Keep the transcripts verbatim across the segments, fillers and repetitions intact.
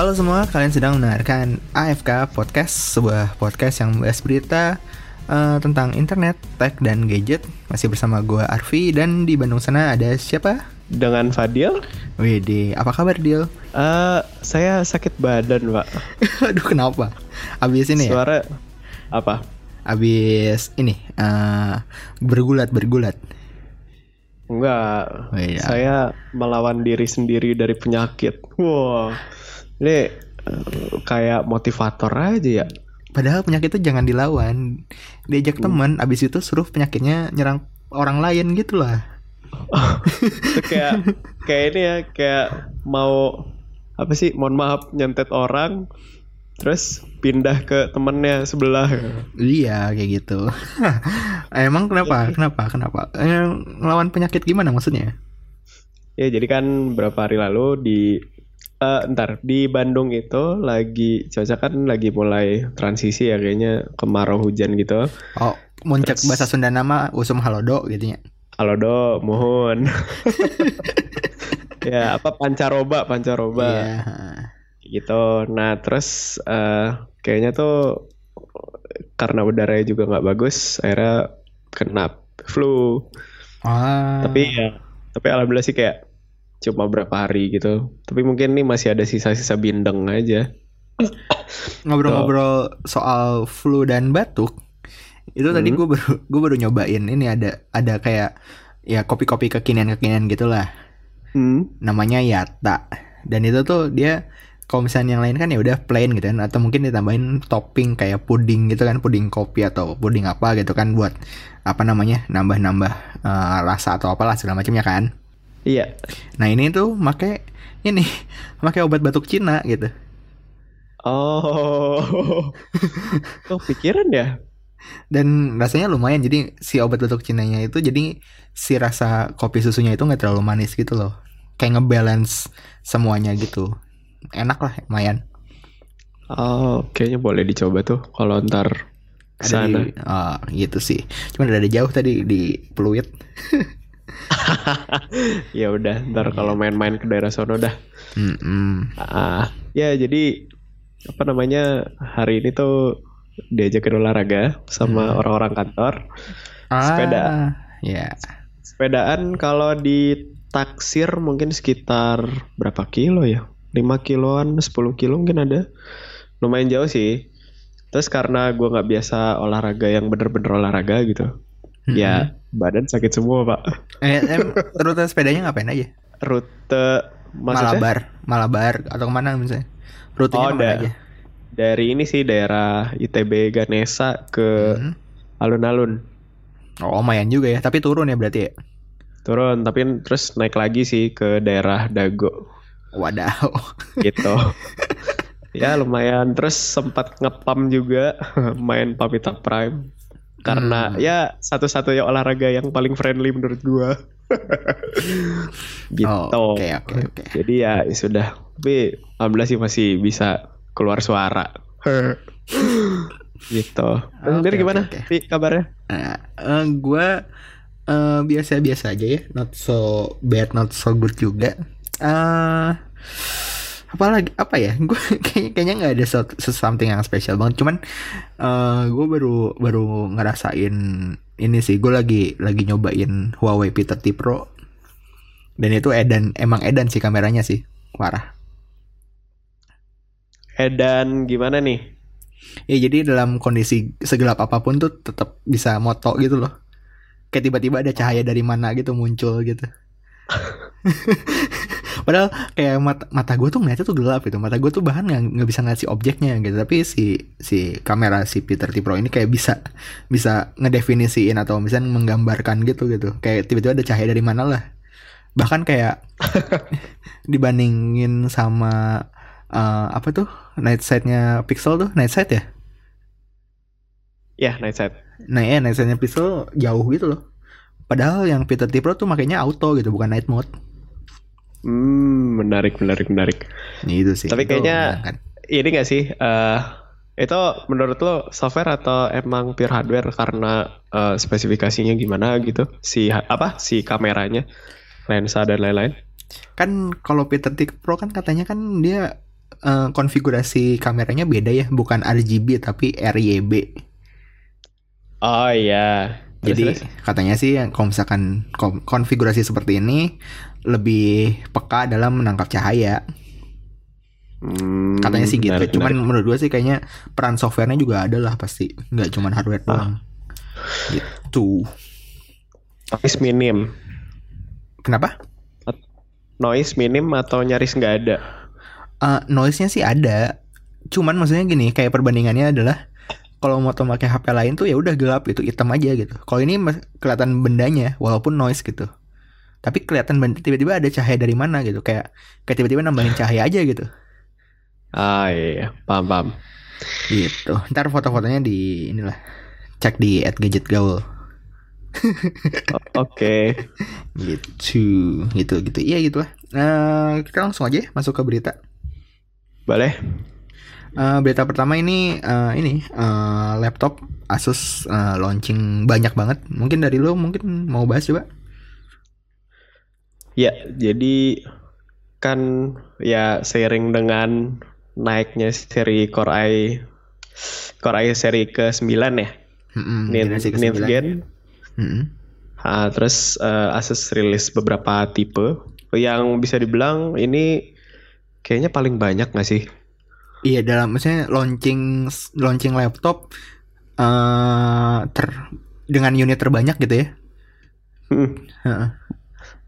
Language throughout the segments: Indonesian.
Halo semua, kalian sedang mendengarkan A F K Podcast, sebuah podcast yang membahas berita uh, tentang internet, tech, dan gadget. Masih bersama gue Arfi, dan di Bandung sana ada siapa? Dengan Fadhil. Wede, apa kabar Dil? Uh, saya sakit badan, Pak. Aduh, kenapa? Abis ini Suara... ya? Suara apa? Abis ini, uh, bergulat-bergulat. Enggak, oh, iya. Saya melawan diri sendiri dari penyakit. Wow. Ini kayak motivator aja ya. Padahal penyakit itu jangan dilawan. Diajak hmm. teman, abis itu suruh penyakitnya nyerang orang lain gitu lah. Itu kayak kayak ini ya, kayak mau apa sih? Mohon maaf, nyentet orang, terus pindah ke temennya sebelah. Iya, kayak gitu. Emang kenapa? Kenapa? Kenapa? Melawan penyakit gimana maksudnya? Ya, jadi kan berapa hari lalu di Uh, ntar di Bandung itu lagi cuaca kan lagi mulai transisi ya, kayaknya kemarau hujan gitu. Oh, muncak bahasa Sunda nama usum halodo gitu ya. Halodo, mohon. Ya, apa pancaroba, pancaroba. Yeah. Gitu. Nah, terus uh, kayaknya tuh karena udaranya juga nggak bagus, akhirnya kena flu. Ah. Tapi ya, tapi alhamdulillah sih kayak cuma berapa hari gitu. Tapi mungkin ini masih ada sisa-sisa bindeng aja. Ngobrol-ngobrol soal flu dan batuk, itu hmm. tadi gue baru gue baru nyobain. Ini ada ada kayak ya kopi-kopi kekinian-kekinian gitulah. Hmm. Namanya Yata. Dan itu tuh dia kalau misalnya yang lain kan ya udah plain gitu kan, atau mungkin ditambahin topping kayak puding gitu kan, puding kopi atau puding apa gitu kan, buat apa namanya nambah-nambah uh, rasa atau apalah segala macamnya kan. Iya. Nah ini tuh pakai ini, pakai obat batuk Cina gitu. Oh, tuh pikiran ya. Dan rasanya lumayan. Jadi si obat batuk Cinanya itu jadi si rasa kopi susunya itu nggak terlalu manis gitu loh. Kayak ngebalance semuanya gitu. Enak lah, lumayan. Oh, kayaknya boleh dicoba tuh kalau ntar kesana. Ada, oh, gitu sih. Cuman ada jauh tadi di Pluit. Ya udah, ntar kalau main-main ke daerah sono dah. Uh, ya jadi apa namanya, hari ini tuh diajakin olahraga sama hmm. orang-orang kantor. Ah, sepeda. Ya. Yeah. Sepedaan kalau ditaksir mungkin sekitar berapa kilo ya? lima kiloan, sepuluh kilo mungkin ada. Lumayan jauh sih. Terus karena gue nggak biasa olahraga yang bener-bener olahraga gitu. Mm-hmm. Ya badan sakit semua pak. eh, eh rute sepedanya ngapain aja? Rute maksudnya? Malabar, Malabar atau kemana misalnya? Rutenya oh, kemana da- aja? Dari ini sih daerah I T B Ganesha ke mm-hmm. alun-alun. Oh lumayan juga ya, tapi turun ya berarti ya? Turun, tapi terus naik lagi sih ke daerah Dago. Wadah. Gitu. Ya lumayan, terus sempat ngepam juga, main Papita Prime. Karena hmm. ya satu-satunya olahraga yang paling friendly menurut gua. Gitu. Oh, okay, okay, okay. Jadi ya, ya sudah. Tapi alhamdulillah sih masih bisa keluar suara. Gitu. Okay, sendiri gimana? Okay, okay. Pi, kabarnya? Uh, uh, gua uh, biasa-biasa aja ya. Not so bad, not so good juga. Uh, apalagi apa ya, gue kayaknya kayaknya nggak ada sesuatu yang spesial banget, cuman uh, gue baru baru ngerasain ini sih, gue lagi lagi nyobain Huawei P tiga puluh Pro, dan itu edan, emang edan sih kameranya sih, parah. Edan gimana nih? Ya jadi dalam kondisi segelap apapun tuh tetap bisa moto gitu loh, kayak tiba-tiba ada cahaya dari mana gitu muncul gitu. Padahal kayak mata, mata gue tuh ngeliatnya tuh gelap gitu. Mata gue tuh bahan gak, gak bisa ngeliat si objeknya gitu. Tapi si si kamera si P tiga puluh Pro ini kayak bisa Bisa ngedefinisiin atau misalnya menggambarkan gitu gitu. Kayak tiba-tiba ada cahaya dari mana lah. Bahkan kayak dibandingin sama uh, apa tuh night sight-nya Pixel tuh. Night sight ya? Ya yeah, night sight. Nah ya yeah, night sight-nya Pixel jauh gitu loh. Padahal yang P tiga puluh Pro tuh makanya auto gitu, bukan night mode. Hmm, menarik, menarik, menarik. Itu sih. Tapi itu kayaknya kan. Ini nggak sih? Uh, itu menurut lo software atau emang pure hardware karena uh, spesifikasinya gimana gitu? Si apa? Si kameranya, lensa dan lain-lain. Kan kalau P tiga puluh Pro kan katanya kan dia uh, konfigurasi kameranya beda ya, bukan R G B tapi R Y B. Oh iya. Jadi katanya sih kalau misalkan konfigurasi seperti ini lebih peka dalam menangkap cahaya. Hmm, katanya sih gitu. Menarik, cuman menarik. Menurut gue sih kayaknya peran softwarenya juga ada lah pasti. Nggak cuman hardware doang. Ah. Gitu. Noise minim. Kenapa? Noise minim atau nyaris nggak ada? Uh, noise-nya sih ada. Cuman maksudnya gini, kayak perbandingannya adalah kalau mau pakai H P lain tuh ya udah gelap gitu, hitam aja gitu. Kalau ini kelihatan bendanya walaupun noise gitu. Tapi kelihatan benda, tiba-tiba ada cahaya dari mana gitu, kayak kayak tiba-tiba nambahin cahaya aja gitu. Ah iya, paham paham. Gitu. Ntar foto-fotonya di inilah, cek di et gadgetgaul. Oke. Okay. Gitu, gitu, gitu. Iya gitulah. Nah, kita langsung aja ya, masuk ke berita. Boleh. Uh, berita pertama ini uh, ini uh, laptop Asus uh, launching banyak banget. Mungkin dari lo mungkin mau bahas coba. Ya, jadi kan ya seiring dengan naiknya seri Core i Core i seri ke sembilan ya. Mm-hmm, Nin, generasi ke sembilan. Ninth gen. Mm-hmm. Ha, terus uh, Asus rilis beberapa tipe yang bisa dibilang ini kayaknya paling banyak gak sih? Iya, dalam misalnya launching launching laptop uh, ter dengan unit terbanyak gitu ya. Hmm.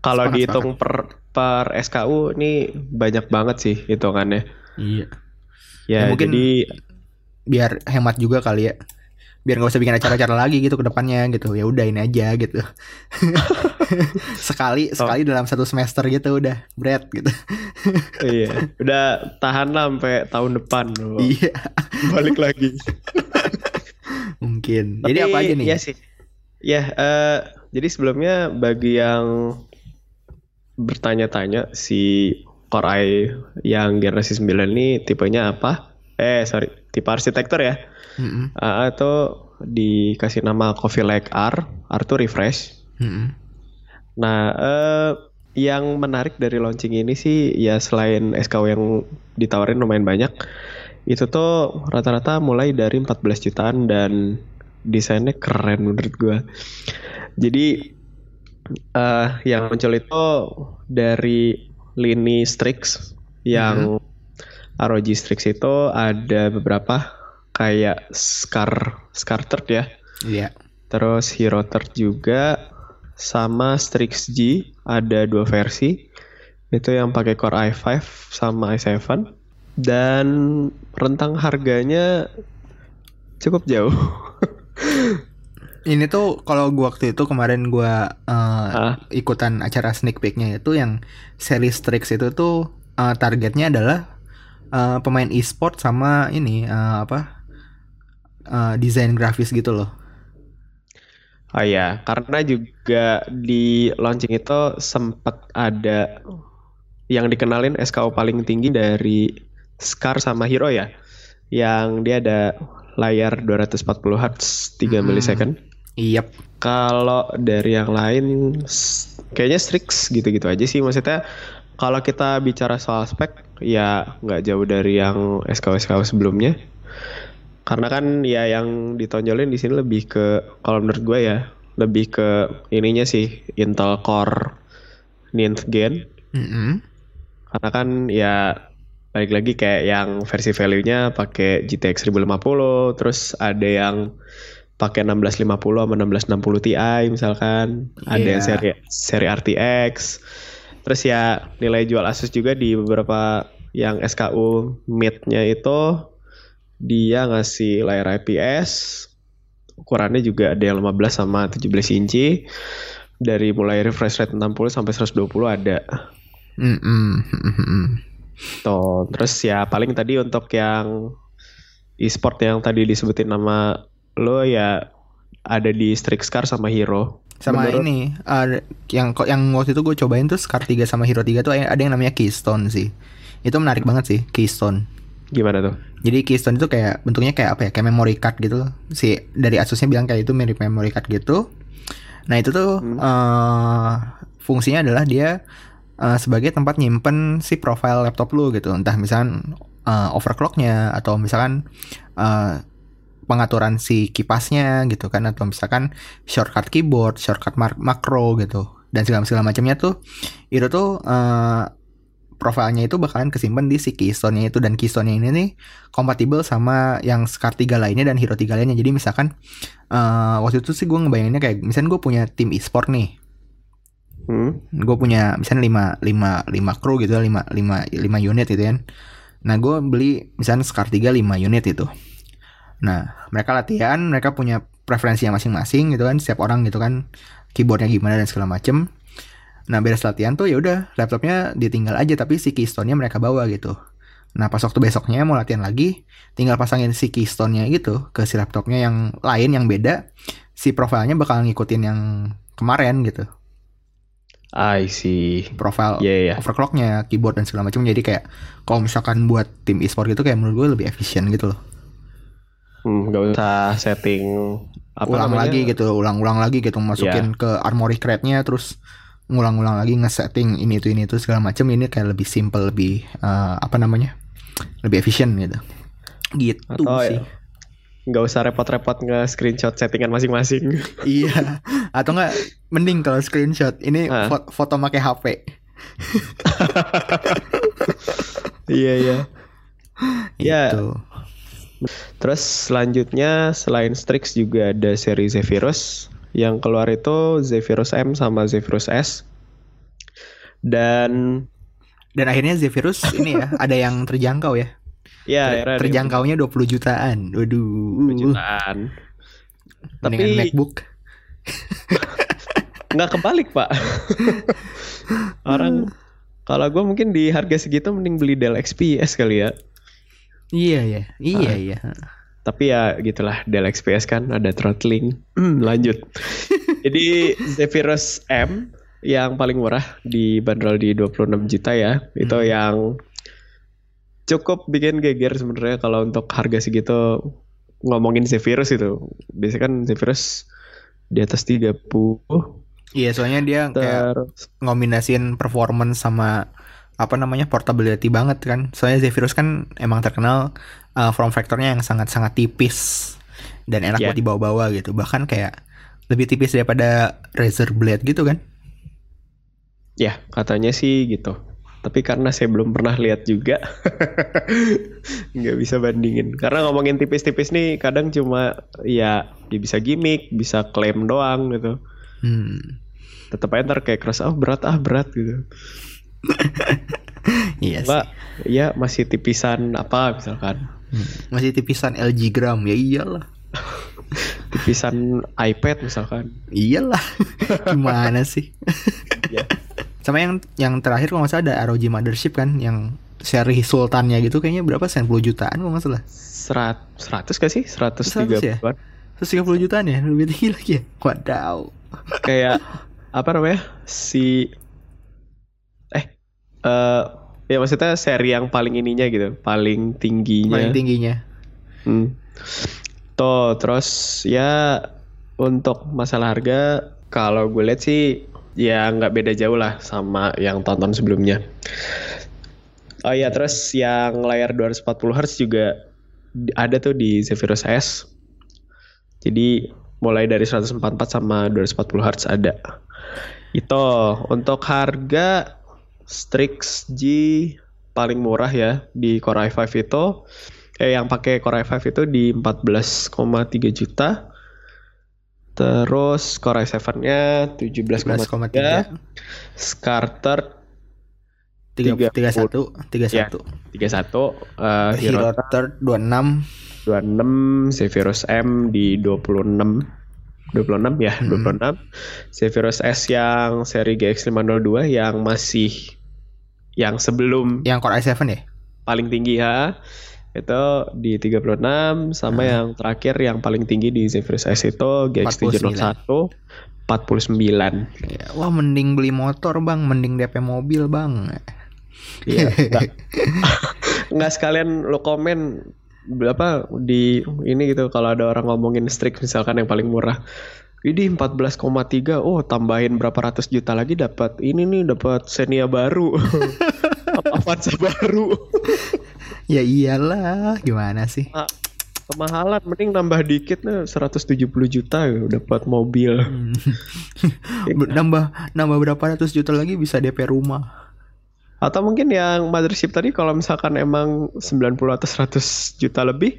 Kalau dihitung per per S K U ini banyak banget sih hitungannya. Iya. Ya, ya mungkin jadi biar hemat juga kali ya. Biar nggak usah bikin acara-acara lagi gitu ke depannya gitu. Ya udah ini aja gitu. sekali oh. sekali dalam satu semester gitu udah bread gitu. Iya, udah tahan lah sampai tahun depan. Bro. Iya, balik lagi. Mungkin. Tapi, jadi apa aja nih? Iya sih. Ya, uh, jadi sebelumnya bagi yang bertanya-tanya si Core i yang generasi sembilan ini tipenya apa? Eh, sorry, tipe arsitektur ya. Mm-hmm. Uh, atau dikasih nama Coffee Lake R, R itu refresh. Mm-hmm. Nah, uh, yang menarik dari launching ini sih ya selain S K U yang ditawarin lumayan banyak, itu tuh rata-rata mulai dari empat belas jutaan dan desainnya keren menurut gue. Jadi uh, yang muncul itu dari lini Strix yang mm-hmm. R O G Strix itu ada beberapa. Kayak Scar, Scar third ya. Iya. Terus Hero third juga, sama Strix G ada dua versi. Itu yang pakai Core i five sama i seven dan rentang harganya cukup jauh. Ini tuh kalau gua waktu itu kemarin gua uh, ah. ikutan acara sneak peeknya itu yang seri Strix itu tuh uh, targetnya adalah uh, pemain e-sport sama ini uh, apa? Uh, desain grafis gitu loh. Oh iya, karena juga di launching itu sempat ada yang dikenalin S K U paling tinggi dari Scar sama Hero ya, yang dia ada layar dua ratus empat puluh hertz tiga milisekund. Iya. Yep. Kalau dari yang lain kayaknya Strix gitu-gitu aja sih. Maksudnya kalau kita bicara soal spek ya nggak jauh dari yang S K U-S K U sebelumnya. Karena kan ya yang ditonjolin di sini lebih ke, kalau menurut gue ya lebih ke ininya sih Intel Core ninth Gen. Mm-hmm. Karena kan ya balik lagi kayak yang versi value-nya pakai G T X seribu lima puluh, terus ada yang pakai enam belas lima puluh sama enam belas enam puluh Ti misalkan, yeah. Ada yang seri seri R T X. Terus ya nilai jual Asus juga di beberapa yang S K U mid-nya itu dia ngasih layar I P S, ukurannya juga ada yang lima belas sama tujuh belas inci, dari mulai refresh rate enam puluh sampai seratus dua puluh ada. Mm-hmm. Tuh, terus ya paling tadi untuk yang e-sport yang tadi disebutin nama lo ya ada di Strix, Scar sama Hero. Sama menurut ini uh, yang yang waktu itu gue cobain tuh Scar tiga sama Hero tiga tuh ada yang namanya Keystone sih. Itu menarik banget sih Keystone. Gimana tuh? Jadi Keystone itu kayak bentuknya kayak apa ya? Kayak memory card gitu. Si dari Asusnya bilang kayak itu mirip memory card gitu. Nah itu tuh hmm. uh, fungsinya adalah dia uh, sebagai tempat nyimpen si profile laptop lu gitu. Entah misalkan uh, overclocknya, atau misalkan uh, pengaturan si kipasnya gitu kan, atau misalkan shortcut keyboard, shortcut makro gitu, dan segala segala macamnya tuh itu tuh uh, profilnya itu bakalan kesimpan di si Keystone-nya itu, dan Keystone-nya ini nih kompatibel sama yang Scar tiga lainnya dan Hero tiga lainnya. Jadi misalkan uh, waktu itu sih gue ngebayanginnya kayak misalnya gue punya tim e-sport nih, hmm? gue punya misalnya lima kru gitu, lima unit gitu kan. Nah gue beli misalnya Scar tiga lima unit itu. Nah mereka latihan, mereka punya preferensinya masing-masing gitu kan, setiap orang gitu kan, keyboardnya gimana dan segala macem. Nah beres latihan tuh ya udah laptopnya ditinggal aja, tapi si Keystone-nya mereka bawa gitu. Nah pas waktu besoknya mau latihan lagi, tinggal pasangin si Keystone-nya gitu ke si laptopnya yang lain yang beda, si profilnya bakal ngikutin yang kemarin gitu. I see. Profil yeah, yeah. overclock-nya, keyboard dan segala macam. Jadi kayak kalau misalkan buat tim e-sport gitu kayak menurut gue lebih efisien gitu loh. Hmm, gak usah setting apa ulang namanya? lagi gitu, ulang-ulang lagi gitu, masukin yeah. ke armory crate-nya, terus ngulang-ulang lagi ngesetting ini itu ini itu segala macam. Ini kayak lebih simple, lebih uh, apa namanya, lebih efisien gitu. Gitu atau sih ya, gak usah repot-repot nge-screenshot settingan masing-masing. Iya. Atau gak, mending kalau screenshot ini uh. foto, foto pakai H P. Iya iya. Iya. Terus selanjutnya selain Strix juga ada seri Zephyrus. Yang keluar itu Zephyrus M sama Zephyrus S. Dan dan akhirnya Zephyrus ini ya, ada yang terjangkau ya. Ya, Ter- terjangkaunya dua puluh jutaan. Waduh. dua puluh jutaan. Mendingan tapi MacBook. Nggak kebalik, Pak. Orang kalau gue mungkin di harga segitu mending beli Dell X P S kali ya. Iya, ya. Iya, iya. Ah. Tapi ya gitulah, Dell X P S kan ada throttling. Lanjut. Jadi Zephyrus M yang paling murah dibanderol di dua puluh enam juta ya. Hmm. Itu yang cukup bikin geger sebenarnya kalau untuk harga segitu ngomongin Zephyrus itu. Biasanya kan Zephyrus di atas tiga puluh. Iya, soalnya dia Ter... kayak ngombinasiin performance sama apa namanya portability banget kan. Soalnya Zephyrus kan emang terkenal uh, form factor-nya yang sangat-sangat tipis dan enak yeah. buat dibawa-bawa gitu. Bahkan kayak lebih tipis daripada razor blade gitu kan. Ya, yeah, katanya sih gitu. Tapi karena saya belum pernah lihat juga, nggak bisa bandingin. Karena ngomongin tipis-tipis nih kadang cuma ya, ya bisa gimmick, bisa klaim doang gitu. Hmm. Tetap aja ntar kayak keras, ah oh, berat, ah berat gitu. Iya sih. Ya masih tipisan apa misalkan? Hmm. Masih tipisan L G gram, ya iyalah. Tipisan iPad misalkan. Iyalah. Gimana sih? Iya. Sama yang yang terakhir kalau nggak salah ada R O G Mothership kan, yang seri Sultannya gitu kayaknya berapa, sembilan puluh jutaan kalau nggak salah. seratus gak sih? seratus tiga puluh. seratus tiga puluh jutaan ya, lebih tinggi lagi ya. Wadaw. Kayak apa namanya? Si eh uh, ya maksudnya seri yang paling ininya gitu, paling tingginya. Paling tingginya. Hmm. Tuh, terus ya untuk masalah harga kalau gue lihat sih ya nggak beda jauh lah sama yang tonton sebelumnya. Oh iya, terus yang layar dua ratus empat puluh hertz juga ada tuh di Zephyrus S. Jadi mulai dari seratus empat puluh empat sama dua ratus empat puluh hertz ada. Itu untuk harga Strix G paling murah ya di Core i five itu. Eh yang pakai Core i five itu di empat belas koma tiga juta. Terus Core i tujuh-nya tujuh belas koma tiga, Scarter tiga puluh satu, tiga puluh satu. Ya, tiga puluh satu. Uh, Hero Third dua puluh enam, dua puluh enam, Zephyrus M di dua puluh enam, dua puluh enam ya, hmm. dua puluh enam. Zephyrus S yang seri G X lima nol dua yang masih yang sebelum yang Core i tujuh ya, paling tinggi ya. Itu di tiga puluh enam sama hmm. yang terakhir yang paling tinggi di Zephyrus S itu G X tujuh nol satu, empat puluh sembilan. Ya, wah mending beli motor bang, mending D P mobil bang. Iya. Enggak. Enggak sekalian lo komen berapa di ini gitu, kalau ada orang ngomongin Strix misalkan yang paling murah. Ini empat belas koma tiga, oh tambahin berapa ratus juta lagi dapat ini nih, dapat Xenia baru. Avanza baru. Ya iyalah, gimana sih? Ah, kemahalan, mending nambah dikit nih seratus tujuh puluh juta udah dapat mobil. Hmm. nambah nambah berapa ratus juta lagi bisa D P rumah. Atau mungkin yang mothership tadi kalau misalkan emang sembilan puluh atau seratus juta lebih,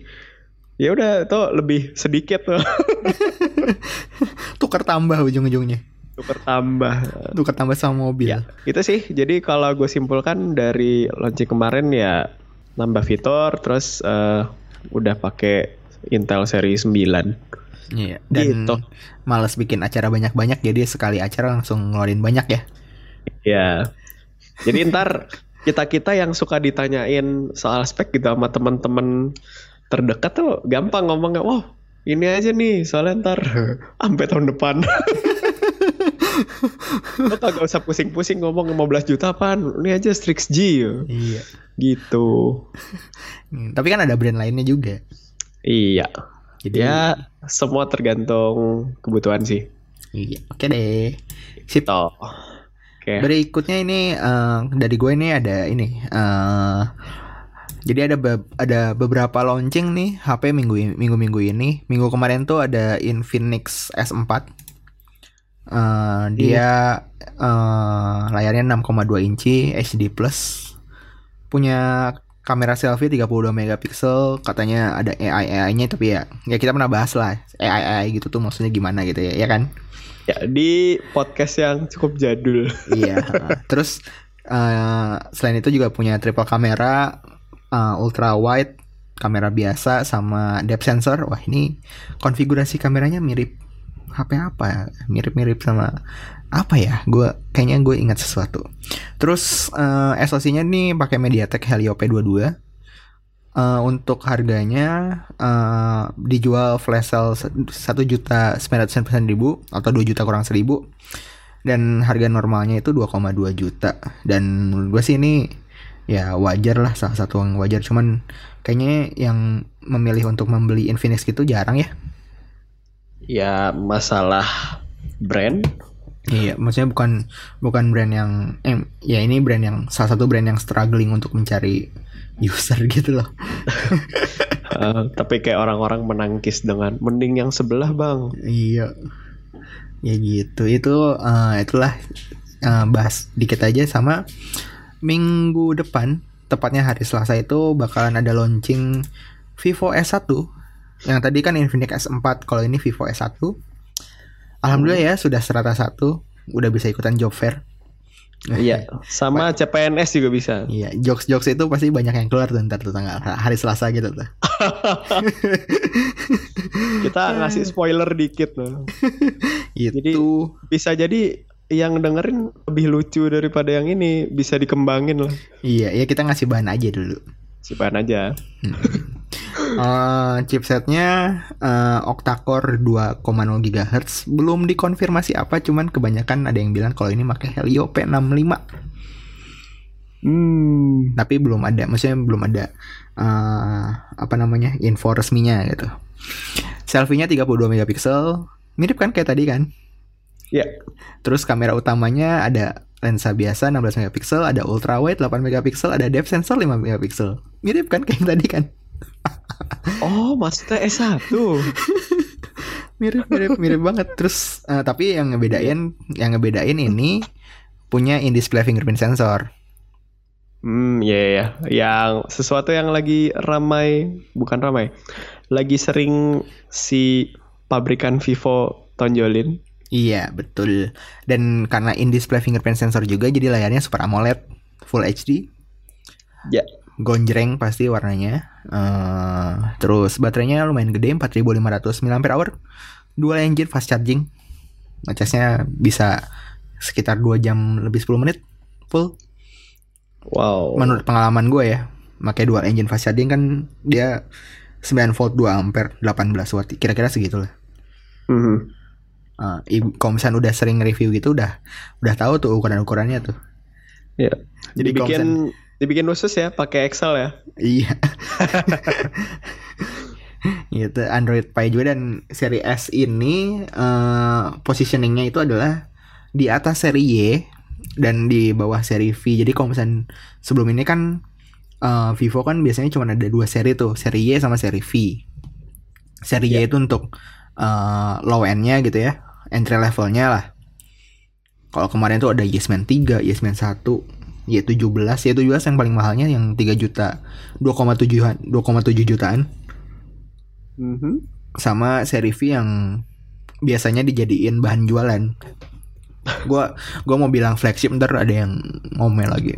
ya udah itu lebih sedikit tuh. Tukar tambah ujung-ujungnya. Tukar tambah. Tukar tambah sama mobil. Ya, itu sih. Jadi kalau gue simpulkan dari launching kemarin ya nambah fitur, terus uh, udah pakai Intel seri sembilan. Iya. Dan gitu. Malas bikin acara banyak-banyak, jadi sekali acara langsung ngeluarin banyak ya. Iya. Jadi ntar kita-kita yang suka ditanyain soal spek gitu sama teman-teman terdekat tuh gampang ngomongnya, wah, ini aja nih soalnya ntar sampai tahun depan. Lo kagak usah pusing-pusing ngomong lima belas juta apaan, ini aja Strix G. Iya. Gitu. Tapi kan ada brand lainnya juga. Iya. Jadi ya semua tergantung kebutuhan sih. Iya. Oke deh. Sip. Toh. Okay. Berikutnya ini uh, dari gue ini ada ini uh, jadi ada be- ada beberapa launching nih H P minggu minggu minggu ini. Minggu kemarin tuh ada Infinix S four. Uh, dia yeah. uh, layarnya enam koma dua inci H D plus, punya kamera selfie tiga puluh dua megapiksel, katanya ada A I-nya tapi ya ya kita pernah bahas lah A I gitu tuh maksudnya gimana gitu ya, ya kan? Ya, di podcast yang cukup jadul. Iya. Terus uh, selain itu juga punya triple kamera, uh, ultra wide, kamera biasa sama depth sensor. Wah, ini konfigurasi kameranya mirip H P apa? Mirip-mirip sama apa ya? Gua kayaknya gue ingat sesuatu. Terus uh, S O C-nya nih pakai MediaTek Helio P dua puluh dua. Uh, untuk harganya uh, dijual flash sale satu juta sembilan ratus sembilan puluh ribu atau dua juta kurang seribu, dan harga normalnya itu dua koma dua juta. Dan menurut gue sih ini ya wajar lah, salah satu yang wajar, cuman kayaknya yang memilih untuk membeli Infinix gitu jarang ya. Ya masalah brand. Iya, maksudnya bukan bukan brand yang eh, ya ini brand yang salah satu brand yang struggling untuk mencari user gitu loh. uh, tapi kayak orang-orang menangkis dengan mending yang sebelah bang. Iya, ya gitu. Itu uh, itulah uh, bahas dikit aja. Sama minggu depan, tepatnya hari Selasa itu bakalan ada launching Vivo S one. Yang tadi kan Infinix S four, kalau ini Vivo S one. Alhamdulillah ya sudah serata satu, udah bisa ikutan job fair. Iya, sama C P N S juga bisa. Iya, jokes-jokes itu pasti banyak yang keluar tuh ntar tuh tanggal hari Selasa gitu tuh. Kita ngasih spoiler dikit loh. Gitu. Jadi bisa jadi yang dengerin lebih lucu daripada yang ini, bisa dikembangin lah. Iya, ya kita ngasih bahan aja dulu. Ngasih bahan aja. Hmm. Uh, chipsetnya uh, octa-core dua koma nol gigahertz, belum dikonfirmasi apa, cuman kebanyakan ada yang bilang kalau ini pakai Helio P enam puluh lima. Hmm, tapi belum ada, maksudnya belum ada uh, apa namanya info resminya gitu. Selfie-nya tiga puluh dua megapiksel, mirip kan kayak tadi kan? Ya. Yeah. Terus kamera utamanya ada lensa biasa enam belas megapiksel, ada ultra wide delapan megapiksel, ada depth sensor lima megapiksel. Mirip kan kayak tadi kan? Oh, maksudnya S one. Mirip-mirip mirip banget. Terus uh, tapi yang ngebedain yang ngebedain ini punya in-display fingerprint sensor. Hmm, ya yeah, ya. Yeah. Yang sesuatu yang lagi ramai, bukan ramai. Lagi sering si pabrikan Vivo tonjolin. Iya, betul. Dan karena in-display fingerprint sensor juga, jadi layarnya Super AMOLED Full H D. Ya. Yeah. Gonjreng pasti warnanya. Uh, terus baterainya lumayan gede, empat ribu lima ratus miliampere hour, dual engine fast charging, ngecasnya bisa sekitar dua jam lebih sepuluh menit full. Wow. Menurut pengalaman gue ya, pakai dual engine fast charging kan dia sembilan volt dua ampere, delapan belas watt, kira-kira segitulah. Mm-hmm. Uh, kalau misalnya udah sering review gitu, udah udah tahu tuh ukuran-ukurannya tuh. Ya. Yeah. Jadi bikin dibikin khusus ya, pakai Excel ya. Iya. Gitu. Android Pie juga, dan seri S ini uh, positioningnya itu adalah di atas seri Y dan di bawah seri V. Jadi kalau misalnya sebelum ini kan uh, Vivo kan biasanya cuma ada dua seri tuh, seri Y sama seri V. Seri yeah. Y itu untuk uh, low end-nya gitu ya, entry level-nya lah. Kalau kemarin tuh ada Y S Man three, Y S Man one, Y tujuh belas, Y tujuh belas yang paling mahalnya yang tiga juta, dua koma tujuh jutaan. Mm-hmm. Sama seri V yang biasanya dijadiin bahan jualan. Gua gua mau bilang flagship, ntar ada yang ngomel lagi.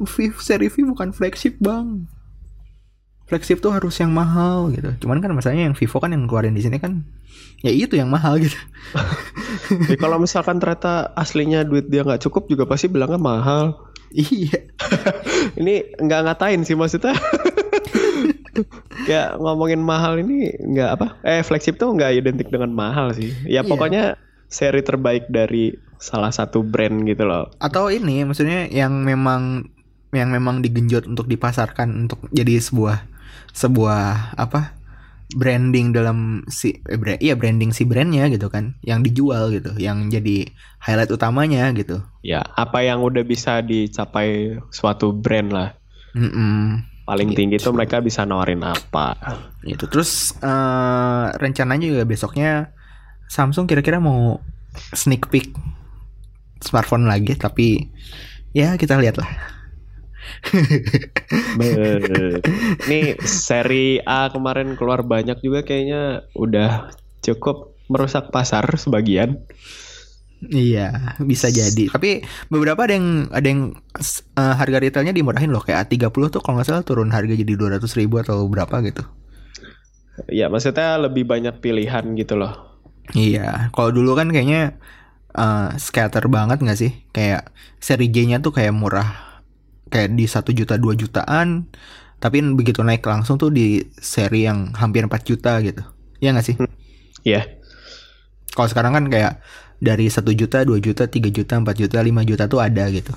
V seri V bukan flagship, Bang. Flagship tuh harus yang mahal gitu. Cuman kan masalahnya yang Vivo kan yang keluarin di sini kan ya itu yang mahal gitu. Ya, kalau misalkan ternyata aslinya duit dia nggak cukup juga pasti bilangnya mahal. Iya. Ini nggak ngatain sih maksudnya. Ya ngomongin mahal ini nggak apa? Eh flagship tuh nggak identik dengan mahal sih. Ya iya. Pokoknya seri terbaik dari salah satu brand gitu loh. Atau ini maksudnya yang memang yang memang digenjot untuk dipasarkan untuk jadi sebuah sebuah apa branding dalam si eh, brand, iya branding si brandnya gitu kan, yang dijual gitu, yang jadi highlight utamanya gitu ya, apa yang udah bisa dicapai suatu brand lah. Mm-mm. Paling gitu. Tinggi tuh mereka bisa nawarin apa gitu. Terus uh, rencananya juga besoknya Samsung kira-kira mau sneak peek smartphone lagi, tapi ya kita lihat lah. Nih seri A kemarin keluar banyak juga, kayaknya udah cukup merusak pasar sebagian. Iya bisa jadi. Tapi beberapa ada yang ada yang uh, harga retailnya dimurahin loh, kayak A tiga puluh tuh kalau nggak salah turun harga jadi dua ratus ribu atau berapa gitu. Ya maksudnya lebih banyak pilihan gitu loh. Iya kalau dulu kan kayaknya uh, scatter banget nggak sih, kayak seri J-nya tuh kayak murah kayak di satu juta dua jutaan, tapi begitu naik langsung tuh di seri yang hampir empat juta gitu. Iya gak sih? Iya yeah. Kalau sekarang kan kayak dari satu juta, dua juta, tiga juta, empat juta, lima juta tuh ada gitu.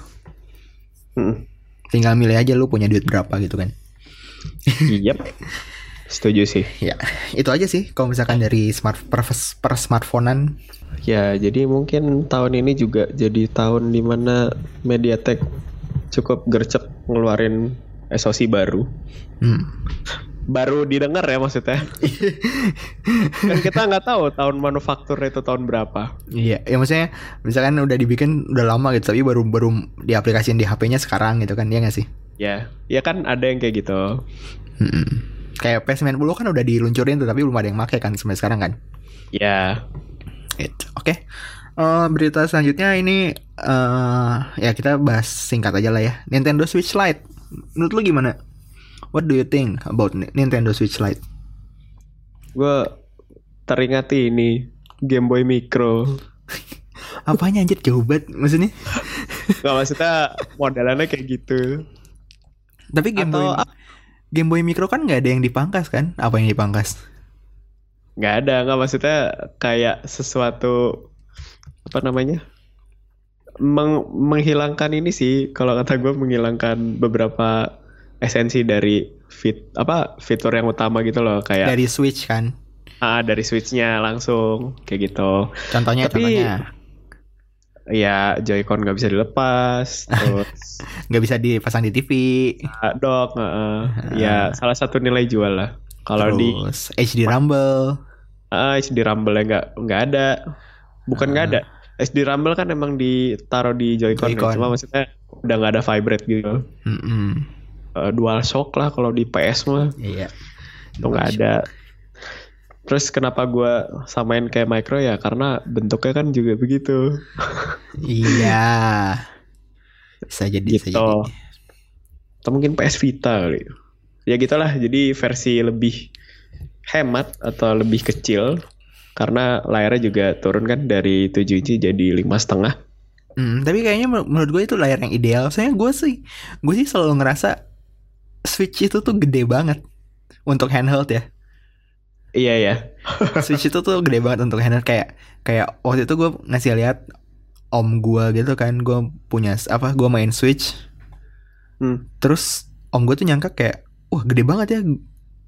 Mm. Tinggal milih aja lu punya duit berapa gitu kan. Yep. Setuju sih. Ya itu aja sih kalau misalkan dari smart per, per smartphone-an. Ya jadi mungkin tahun ini juga jadi tahun dimana MediaTek cukup gercep ngeluarin S O C baru. Hmm. Baru didengar ya maksudnya. Kan kita nggak tahu tahun manufaktur itu tahun berapa. Iya, ya maksudnya misalkan udah dibikin udah lama gitu, tapi baru baru diaplikasiin di H P-nya sekarang gitu kan, ya nggak sih? Ya, ya kan ada yang kayak gitu. Hmm. Kayak P S sembilan puluh kan udah diluncurin tuh, tapi belum ada yang make kan sampai sekarang kan? Ya. Oke. Okay. Uh, berita selanjutnya ini uh, ya kita bahas singkat aja lah ya. Nintendo Switch Lite. Menurut lu gimana? What do you think about Nintendo Switch Lite? Gue teringat ini Game Boy Micro. Apanya anjir jauh banget maksudnya? Gak maksudnya modelannya kayak gitu. Tapi Game Atau... Boy Game Boy Micro kan nggak ada yang dipangkas kan? Apa yang dipangkas? Nggak ada, nggak maksudnya kayak sesuatu apa namanya Meng, menghilangkan ini sih, kalau kata gue menghilangkan beberapa esensi dari fit apa fitur yang utama gitu loh, kayak dari Switch kan, ah dari Switch-nya langsung kayak gitu. Contohnya tapi contohnya. Ya Joy-Con nggak bisa dilepas, terus nggak bisa dipasang di T V, dock, uh, ya salah satu nilai jual lah. Kalau di H D Rumble, ah uh, H D Rumble-nya nggak nggak ada. Bukan nggak uh, ada. S D Rumble kan emang ditaruh di Joy-Con, Joy-Con. Ya. Cuma maksudnya udah nggak ada vibrate gitu. Mm-hmm. Uh, dual shock lah kalau di P S mah. Iya. Itu nggak ada. Terus kenapa gue samain kayak Micro ya? Karena bentuknya kan juga begitu. Iya. Bisa jadi. Gitu. Bisa jadi. Atau mungkin P S Vita kali. Ya gitulah. Jadi versi lebih hemat atau lebih kecil. Karena layarnya juga turun kan dari tujuh inci jadi lima koma lima. Hmm, tapi kayaknya menurut gue itu layar yang ideal. Soalnya gue sih, gue sih selalu ngerasa Switch itu tuh gede banget untuk handheld ya. Iya ya. Switch itu tuh gede banget untuk handheld, kayak kayak waktu itu gue ngasih lihat om gue gitu kan, gue punya apa, gue main Switch. Hmm. Terus om gue tuh nyangka kayak, wah gede banget ya.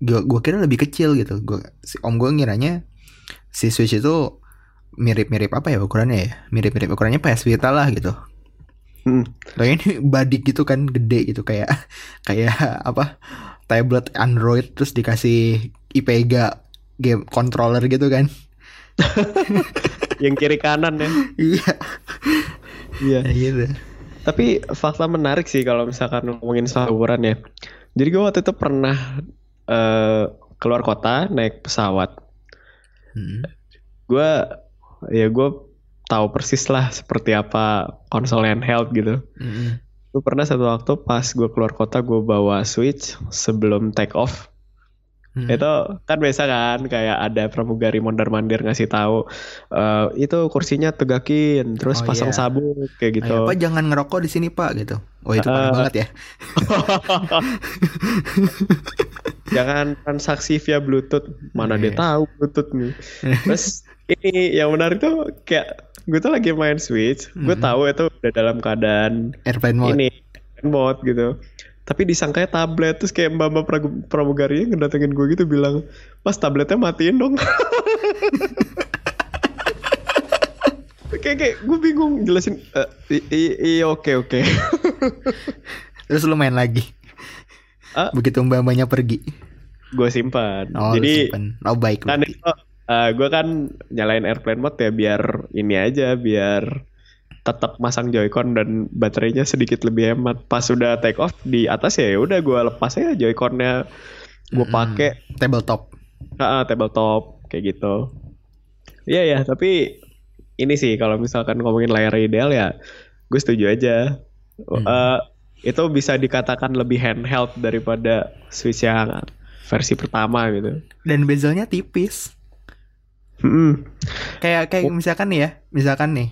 Gue gue kira lebih kecil gitu. Gue si om gue ngiranya si Switch itu mirip-mirip apa ya ukurannya ya? Mirip-mirip ukurannya P S Vita lah gitu. Hmm. Ini badik gitu kan, gede gitu, kayak kayak apa, tablet Android terus dikasih I P G A game controller gitu kan. Yang kiri kanan ya. Iya. Iya gitu. Tapi fakta menarik sih kalau misalkan ngomongin soal ukuran ya. Jadi gue waktu itu pernah uh, keluar kota naik pesawat. Hmm. Gue ya gue tahu persis lah seperti apa konsol handheld gitu. Mm-hmm. Gue pernah satu waktu pas gue keluar kota gue bawa Switch sebelum take off. Mm-hmm. Itu kan biasa kan kayak ada pramugari mondar-mandir ngasih tahu uh, itu kursinya tegakin terus oh, pasang yeah. sabuk kayak gitu. Ayo, Pak, jangan ngerokok di sini Pak gitu. Oh itu uh, parah banget ya. Jangan transaksi via Bluetooth. Mana yeah. dia tahu Bluetooth nih. Terus ini yang menarik tuh kayak gue tuh lagi main Switch, gue mm-hmm. tahu itu udah dalam keadaan airplane mode, ini airplane mode gitu. Tapi disangkanya tablet, terus kayak mbak-mbak pramugarinya ngedatengin gue gitu bilang, mas tabletnya matiin dong. Kayak kayak gue bingung jelasin, uh, iya oke oke. Terus lu main lagi, uh, begitu mbak-mbaknya pergi, gue simpan. Oh, jadi simpan. Oh baik. Kan itu Uh, gue kan nyalain airplane mode ya biar ini aja, biar tetap masang Joy-Con dan baterainya sedikit lebih hemat. Pas sudah take off di atas ya udah gue lepas aja Joy-Con-nya, gue pakai mm, tabletop, uh, tabletop kayak gitu. Iya yeah, ya yeah, tapi ini sih kalau misalkan ngomongin layar ideal ya gue setuju aja. Mm. Uh, itu bisa dikatakan lebih handheld daripada Switch yang versi pertama gitu. Dan bezelnya tipis. Mm. Kayak kayak oh. misalkan ya, misalkan nih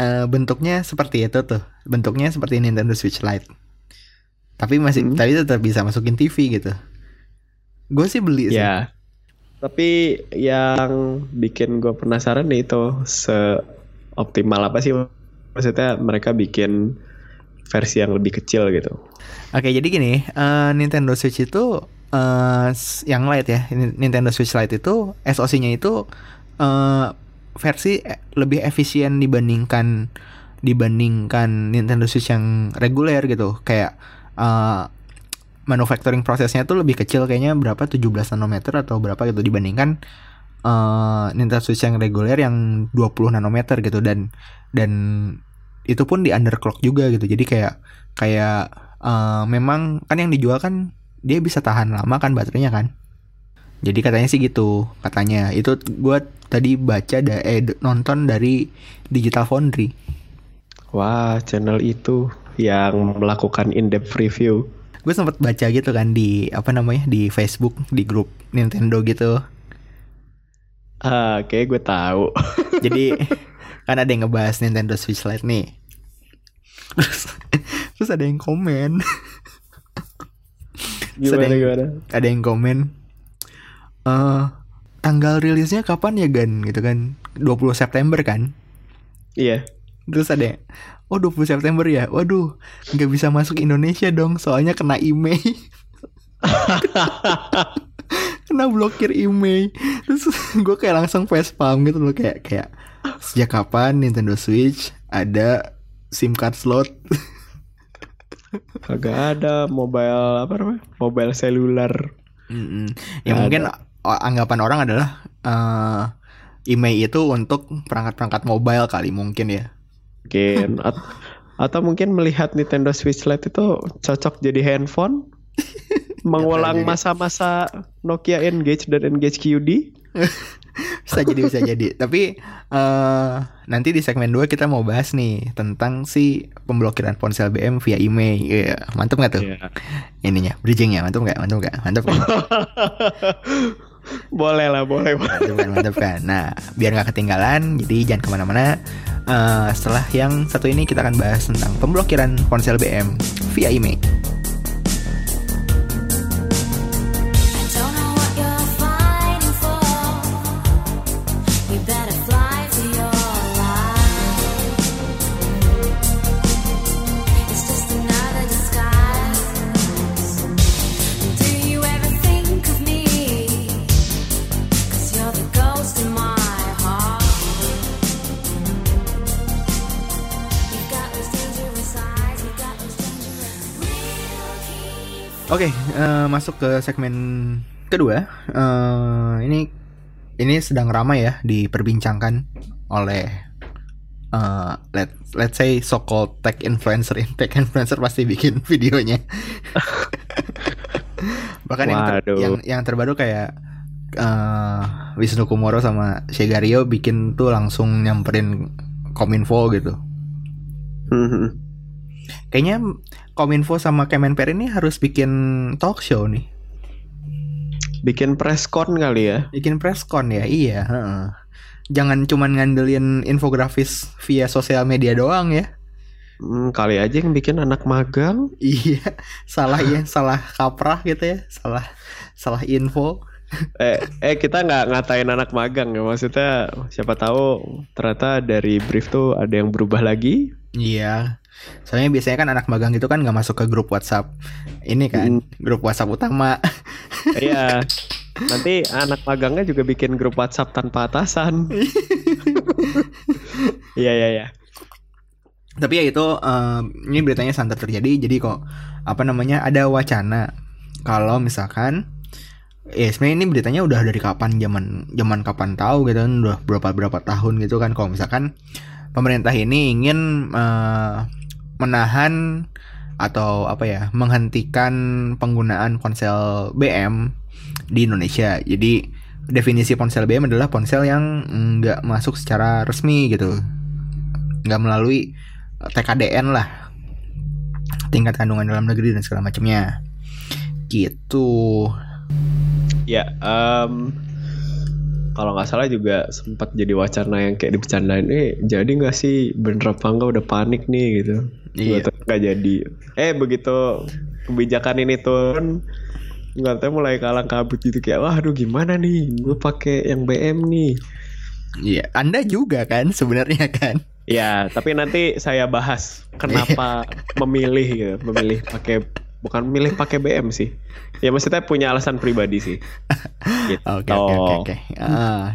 uh, bentuknya seperti itu tuh, bentuknya seperti Nintendo Switch Lite. Tapi masih, mm. tapi tetap bisa masukin T V gitu. Gue sih beli sih. Ya. Tapi yang bikin gue penasaran nih itu seoptimal apa sih, maksudnya mereka bikin versi yang lebih kecil gitu. Oke, jadi gini, uh, Nintendo Switch itu Uh, yang Lite ya, Nintendo Switch Lite itu S O C-nya itu uh, versi lebih efisien dibandingkan dibandingkan Nintendo Switch yang reguler gitu. Kayak uh, manufacturing prosesnya tuh lebih kecil, kayaknya berapa tujuh belas nanometer atau berapa gitu dibandingkan uh, Nintendo Switch yang reguler yang dua puluh nanometer gitu, dan dan itu pun di underclock juga gitu. Jadi kayak kayak uh, memang kan yang dijual kan dia bisa tahan lama kan baterainya kan. Jadi katanya sih gitu, katanya. Itu gue tadi baca da- eh, nonton dari Digital Foundry. Wah, channel itu yang melakukan in-depth review. Gue sempat baca gitu kan di apa namanya, di Facebook, di grup Nintendo gitu. Ah, kayak gue tahu. Jadi kan ada yang ngebahas Nintendo Switch Lite nih. Terus, terus ada yang komen. Gimana, ada, yang, ada yang komen uh, tanggal rilisnya kapan ya Gan gitu kan, dua puluh September kan. Iya. Terus ada, oh dua puluh September ya, waduh gak bisa masuk Indonesia dong soalnya kena email. Kena blokir email. Terus gue kayak langsung face palm gitu loh, kayak kayak sejak kapan Nintendo Switch ada SIM card slot? Agak ada mobile apa namanya, mobile seluler. Mm-mm. Ya gak mungkin ada. Anggapan orang adalah uh, I M E I itu untuk perangkat-perangkat mobile kali, mungkin ya. Mungkin A- atau mungkin melihat Nintendo Switch Lite itu cocok jadi handphone. Mengulang masa-masa Nokia N-Gage dan N-Gage Q D. Bisa jadi, bisa jadi. Tapi uh, nanti di segmen dua kita mau bahas nih tentang si pemblokiran ponsel B M via email. Yeah. Mantap nggak tuh? Yeah. Ininya bridgingnya mantap nggak? Mantap nggak? Mantap. Boleh lah, boleh. Mantap kan, mantap kan. Nah, biar nggak ketinggalan, jadi jangan kemana-mana. Uh, setelah yang satu ini kita akan bahas tentang pemblokiran ponsel B M via email. Oke, okay, uh, masuk ke segmen kedua. Uh, ini ini sedang ramai ya diperbincangkan oleh uh, let let's say so called tech influencer. Tech influencer pasti bikin videonya. Bahkan yang, ter, yang yang terbaru kayak uh, Wisnu Kumoro sama Shegario bikin tuh langsung nyamperin Kominfo gitu. Mm-hmm. Kayaknya Kominfo sama Kemenper ini harus bikin talk show nih. Bikin press con kali ya. Bikin press con ya, iya. Heeh. Jangan cuman ngandelin infografis via sosial media doang ya. Hmm, kali aja yang bikin anak magang. Iya, salah ya, salah kaprah gitu ya, salah salah info. eh, eh kita nggak ngatain anak magang ya, maksudnya siapa tahu ternyata dari brief tuh ada yang berubah lagi. Iya. Soalnya biasanya kan anak magang itu kan nggak masuk ke grup WhatsApp ini kan, hmm. grup WhatsApp utama. Iya. Nanti anak magangnya juga bikin grup WhatsApp tanpa atasan. Iya iya iya. Tapi ya itu uh, ini beritanya santer terjadi. Jadi kok apa namanya ada wacana kalau misalkan, ya sebenarnya ini beritanya udah dari kapan zaman zaman kapan tahu gitu kan, udah berapa berapa tahun gitu kan, kalau misalkan pemerintah ini ingin uh, menahan atau apa ya, menghentikan penggunaan ponsel B M di Indonesia. Jadi definisi ponsel B M adalah ponsel yang nggak masuk secara resmi gitu, nggak melalui T K D N lah, tingkat kandungan dalam negeri dan segala macamnya gitu. Ya. Um... Kalau nggak salah juga sempat jadi wacana yang kayak dibercandain, eh jadi nggak sih, bener apa nggak, udah panik nih gitu. Iya. Nggak jadi. Eh begitu kebijakan ini turun, nggak tahu mulai kalang kabut gitu kayak, wah aduh gimana nih, gue pakai yang B M nih. Iya. Anda juga kan sebenarnya kan. Iya. Tapi nanti saya bahas kenapa memilih gitu, memilih pakai. Bukan milih pakai B M sih. Ya maksudnya punya alasan pribadi sih. Oke oke oke.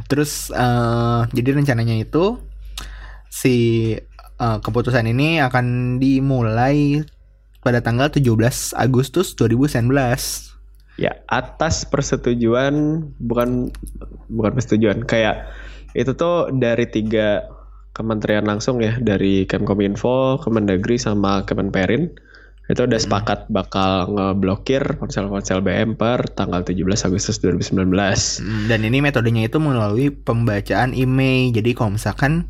Terus uh, jadi rencananya itu si uh, keputusan ini akan dimulai pada tanggal tujuh belas Agustus dua ribu sembilan belas. Ya, atas persetujuan bukan bukan persetujuan kayak itu tuh dari tiga kementerian langsung ya, dari Kemkominfo, Kemendagri sama Kemenperin. Itu udah sepakat bakal ngeblokir ponsel-ponsel B M per tanggal tujuh belas Agustus dua ribu sembilan belas. Dan ini metodenya itu melalui pembacaan I M E I. Jadi kalau misalkan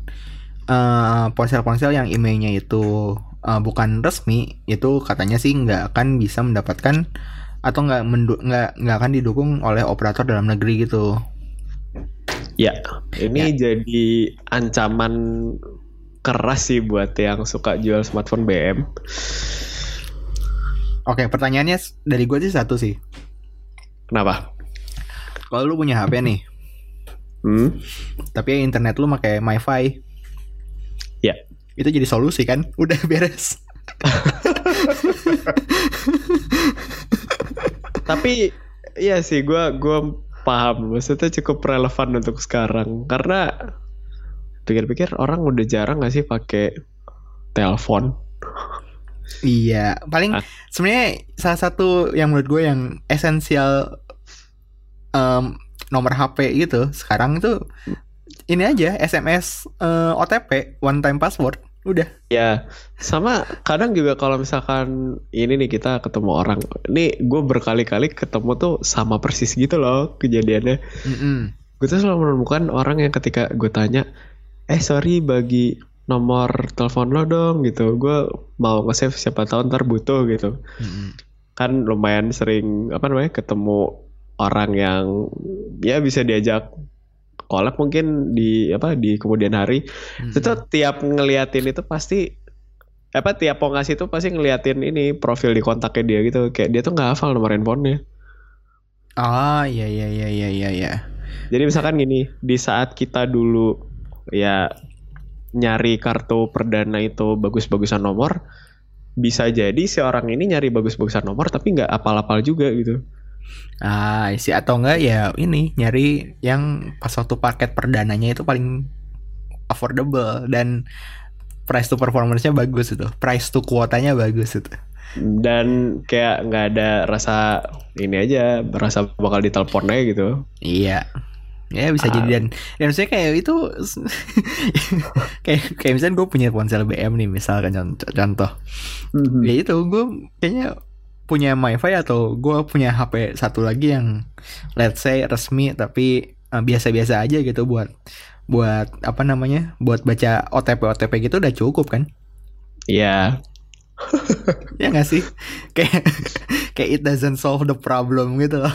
uh, ponsel-ponsel yang I M E I-nya itu uh, bukan resmi, itu katanya sih nggak akan bisa mendapatkan atau nggak mendu- nggak nggak akan didukung oleh operator dalam negeri gitu. Ya, ini ya. Jadi ancaman keras sih buat yang suka jual smartphone B M. Oke, pertanyaannya dari gue sih satu sih. Kenapa? Kalau lu punya H P nih, hmm? tapi internet lu pakai MiFi, ya, yeah. itu jadi solusi kan? Udah beres. Tapi iya sih, gue gue paham. Maksudnya cukup relevan untuk sekarang karena pikir-pikir orang udah jarang nggak sih pakai telepon. Iya, paling ah. sebenarnya salah satu yang menurut gue yang esensial um, nomor H P gitu sekarang itu ini aja S M S, uh, O T P, one time password, udah. Ya, sama kadang juga kalau misalkan ini nih kita ketemu orang, ini gue berkali-kali ketemu tuh sama persis gitu loh kejadiannya. Mm-hmm. Gue tuh selalu menemukan orang yang ketika gue tanya, eh sorry bagi nomor telepon lo dong gitu, gue mau nge-save siapa tahu ntar butuh gitu. Mm-hmm. Kan lumayan sering apa namanya ketemu orang yang ya bisa diajak collab mungkin di apa di kemudian hari. Mm-hmm. Itu tuh, tiap ngeliatin itu pasti apa tiap mau ngasih itu pasti ngeliatin ini profil di kontaknya dia gitu, kayak dia tuh nggak hafal nomor handphonenya. Ah ya ya ya ya ya ya. Jadi misalkan gini, di saat kita dulu ya nyari kartu perdana itu bagus-bagusan nomor, bisa jadi si orang ini nyari bagus-bagusan nomor tapi nggak apal-apal juga gitu. Ah sih, atau enggak ya ini nyari yang pas waktu paket perdananya itu paling affordable dan price to performance-nya bagus itu, price to kuotanya bagus itu. Dan kayak nggak ada rasa ini aja, rasa bakal ditelepon aja gitu. Iya. Ya bisa uh, jadi dan dan saya kayak itu kayak kayak misalnya gue punya ponsel B M nih misalkan contoh, contoh. Mm-hmm. Ya itu gue kayaknya punya MiFi atau gue punya H P satu lagi yang let's say resmi tapi uh, biasa-biasa aja gitu buat buat apa namanya buat baca O T P O T P gitu udah cukup kan? Iya. Yeah. Ya nggak sih, kayak kayak it doesn't solve the problem gitu loh.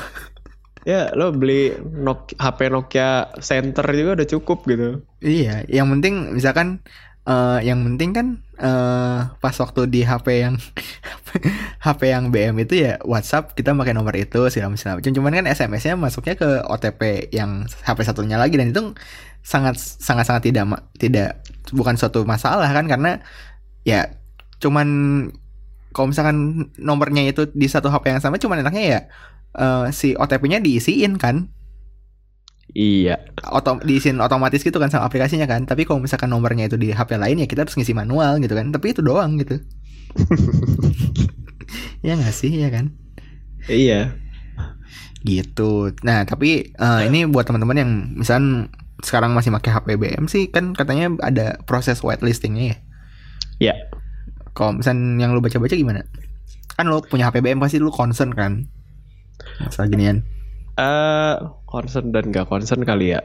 Ya lo beli Nokia, H P Nokia Center juga udah cukup gitu. Iya, yang penting misalkan uh, yang penting kan uh, pas waktu di H P yang H P yang B M itu ya WhatsApp kita pakai nomor itu segala macam. Cuman kan S M S-nya masuknya ke O T P yang H P satunya lagi dan itu sangat sangat sangat tidak tidak bukan suatu masalah kan karena ya cuman kalau misalkan nomornya itu di satu H P yang sama, cuman enaknya ya uh, si O T P-nya diisiin kan? Iya. Otom- diisiin otomatis gitu kan sama aplikasinya kan. Tapi kalau misalkan nomornya itu di H P lain ya kita harus ngisi manual gitu kan. Tapi itu doang gitu. Ya nggak sih, ya kan? Iya. Gitu. Nah tapi uh, ini buat teman-teman yang misalkan sekarang masih pakai H P B M sih kan katanya ada proses whitelistingnya ya? Iya. Kalau misalnya yang lu baca-baca gimana? Kan lu punya H P B M pasti lu concern kan? Masalah ginian. Uh, concern dan gak concern kali ya.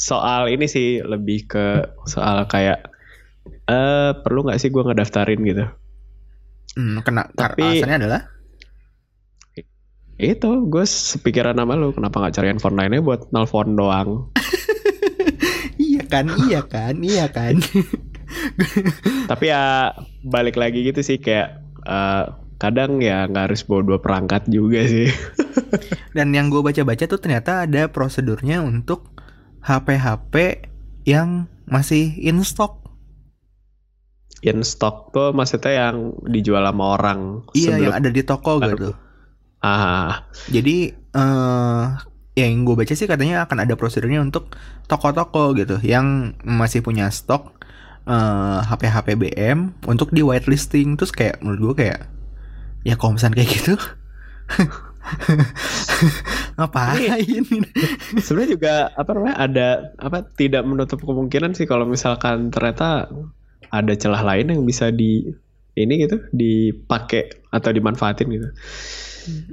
Soal ini sih lebih ke soal kayak uh, perlu gak sih gue ngedaftarin gitu. Hmm, kena, tapi alasannya adalah? Itu, gue sepikiran sama lu. Kenapa gak cari handphone lainnya buat nelfon doang? Iya kan, iya kan, iya kan. Tapi ya balik lagi gitu sih kayak uh, kadang ya nggak harus bawa dua perangkat juga sih. Dan yang gue baca-baca tuh ternyata ada prosedurnya untuk H P-H P yang masih in stock. In stock tuh maksudnya yang dijual sama orang. Iya yang ada di toko gitu. Ah. Jadi uh, yang gue baca sih katanya akan ada prosedurnya untuk toko-toko gitu yang masih punya stok. Uh, H P-H P B M untuk di whitelisting. Terus kayak menurut gue kayak ya kalau misalnya kayak gitu ngapain. Sebenarnya juga apa namanya ada apa tidak menutup kemungkinan sih kalau misalkan ternyata ada celah lain yang bisa di ini gitu dipakai atau dimanfaatin gitu.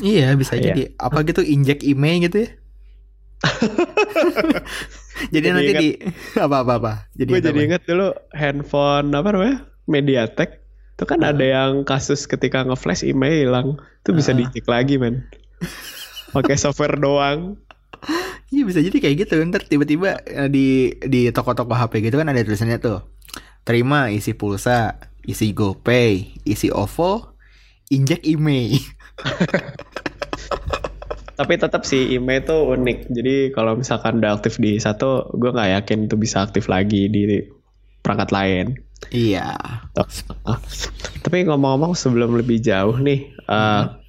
Iya bisa ya. Jadi apa gitu inject email gitu ya. Jadi, jadi nanti ingat, di apa-apa-apa. Jadi gue jadi ingat dulu handphone apa namanya Mediatek itu kan uh. ada yang kasus ketika nge-flash email hilang. Itu bisa uh. dicek lagi men. Pakai software doang. Iya bisa jadi kayak gitu. Ntar tiba-tiba di di toko-toko H P gitu kan ada tulisannya tuh terima isi pulsa, isi GoPay, isi OVO, injek email. Tapi tetap sih email tuh unik. Jadi kalau misalkan udah aktif di satu, gue nggak yakin itu bisa aktif lagi di perangkat lain. Iya. Ah. Tapi ngomong-ngomong sebelum lebih jauh nih, hmm. uh,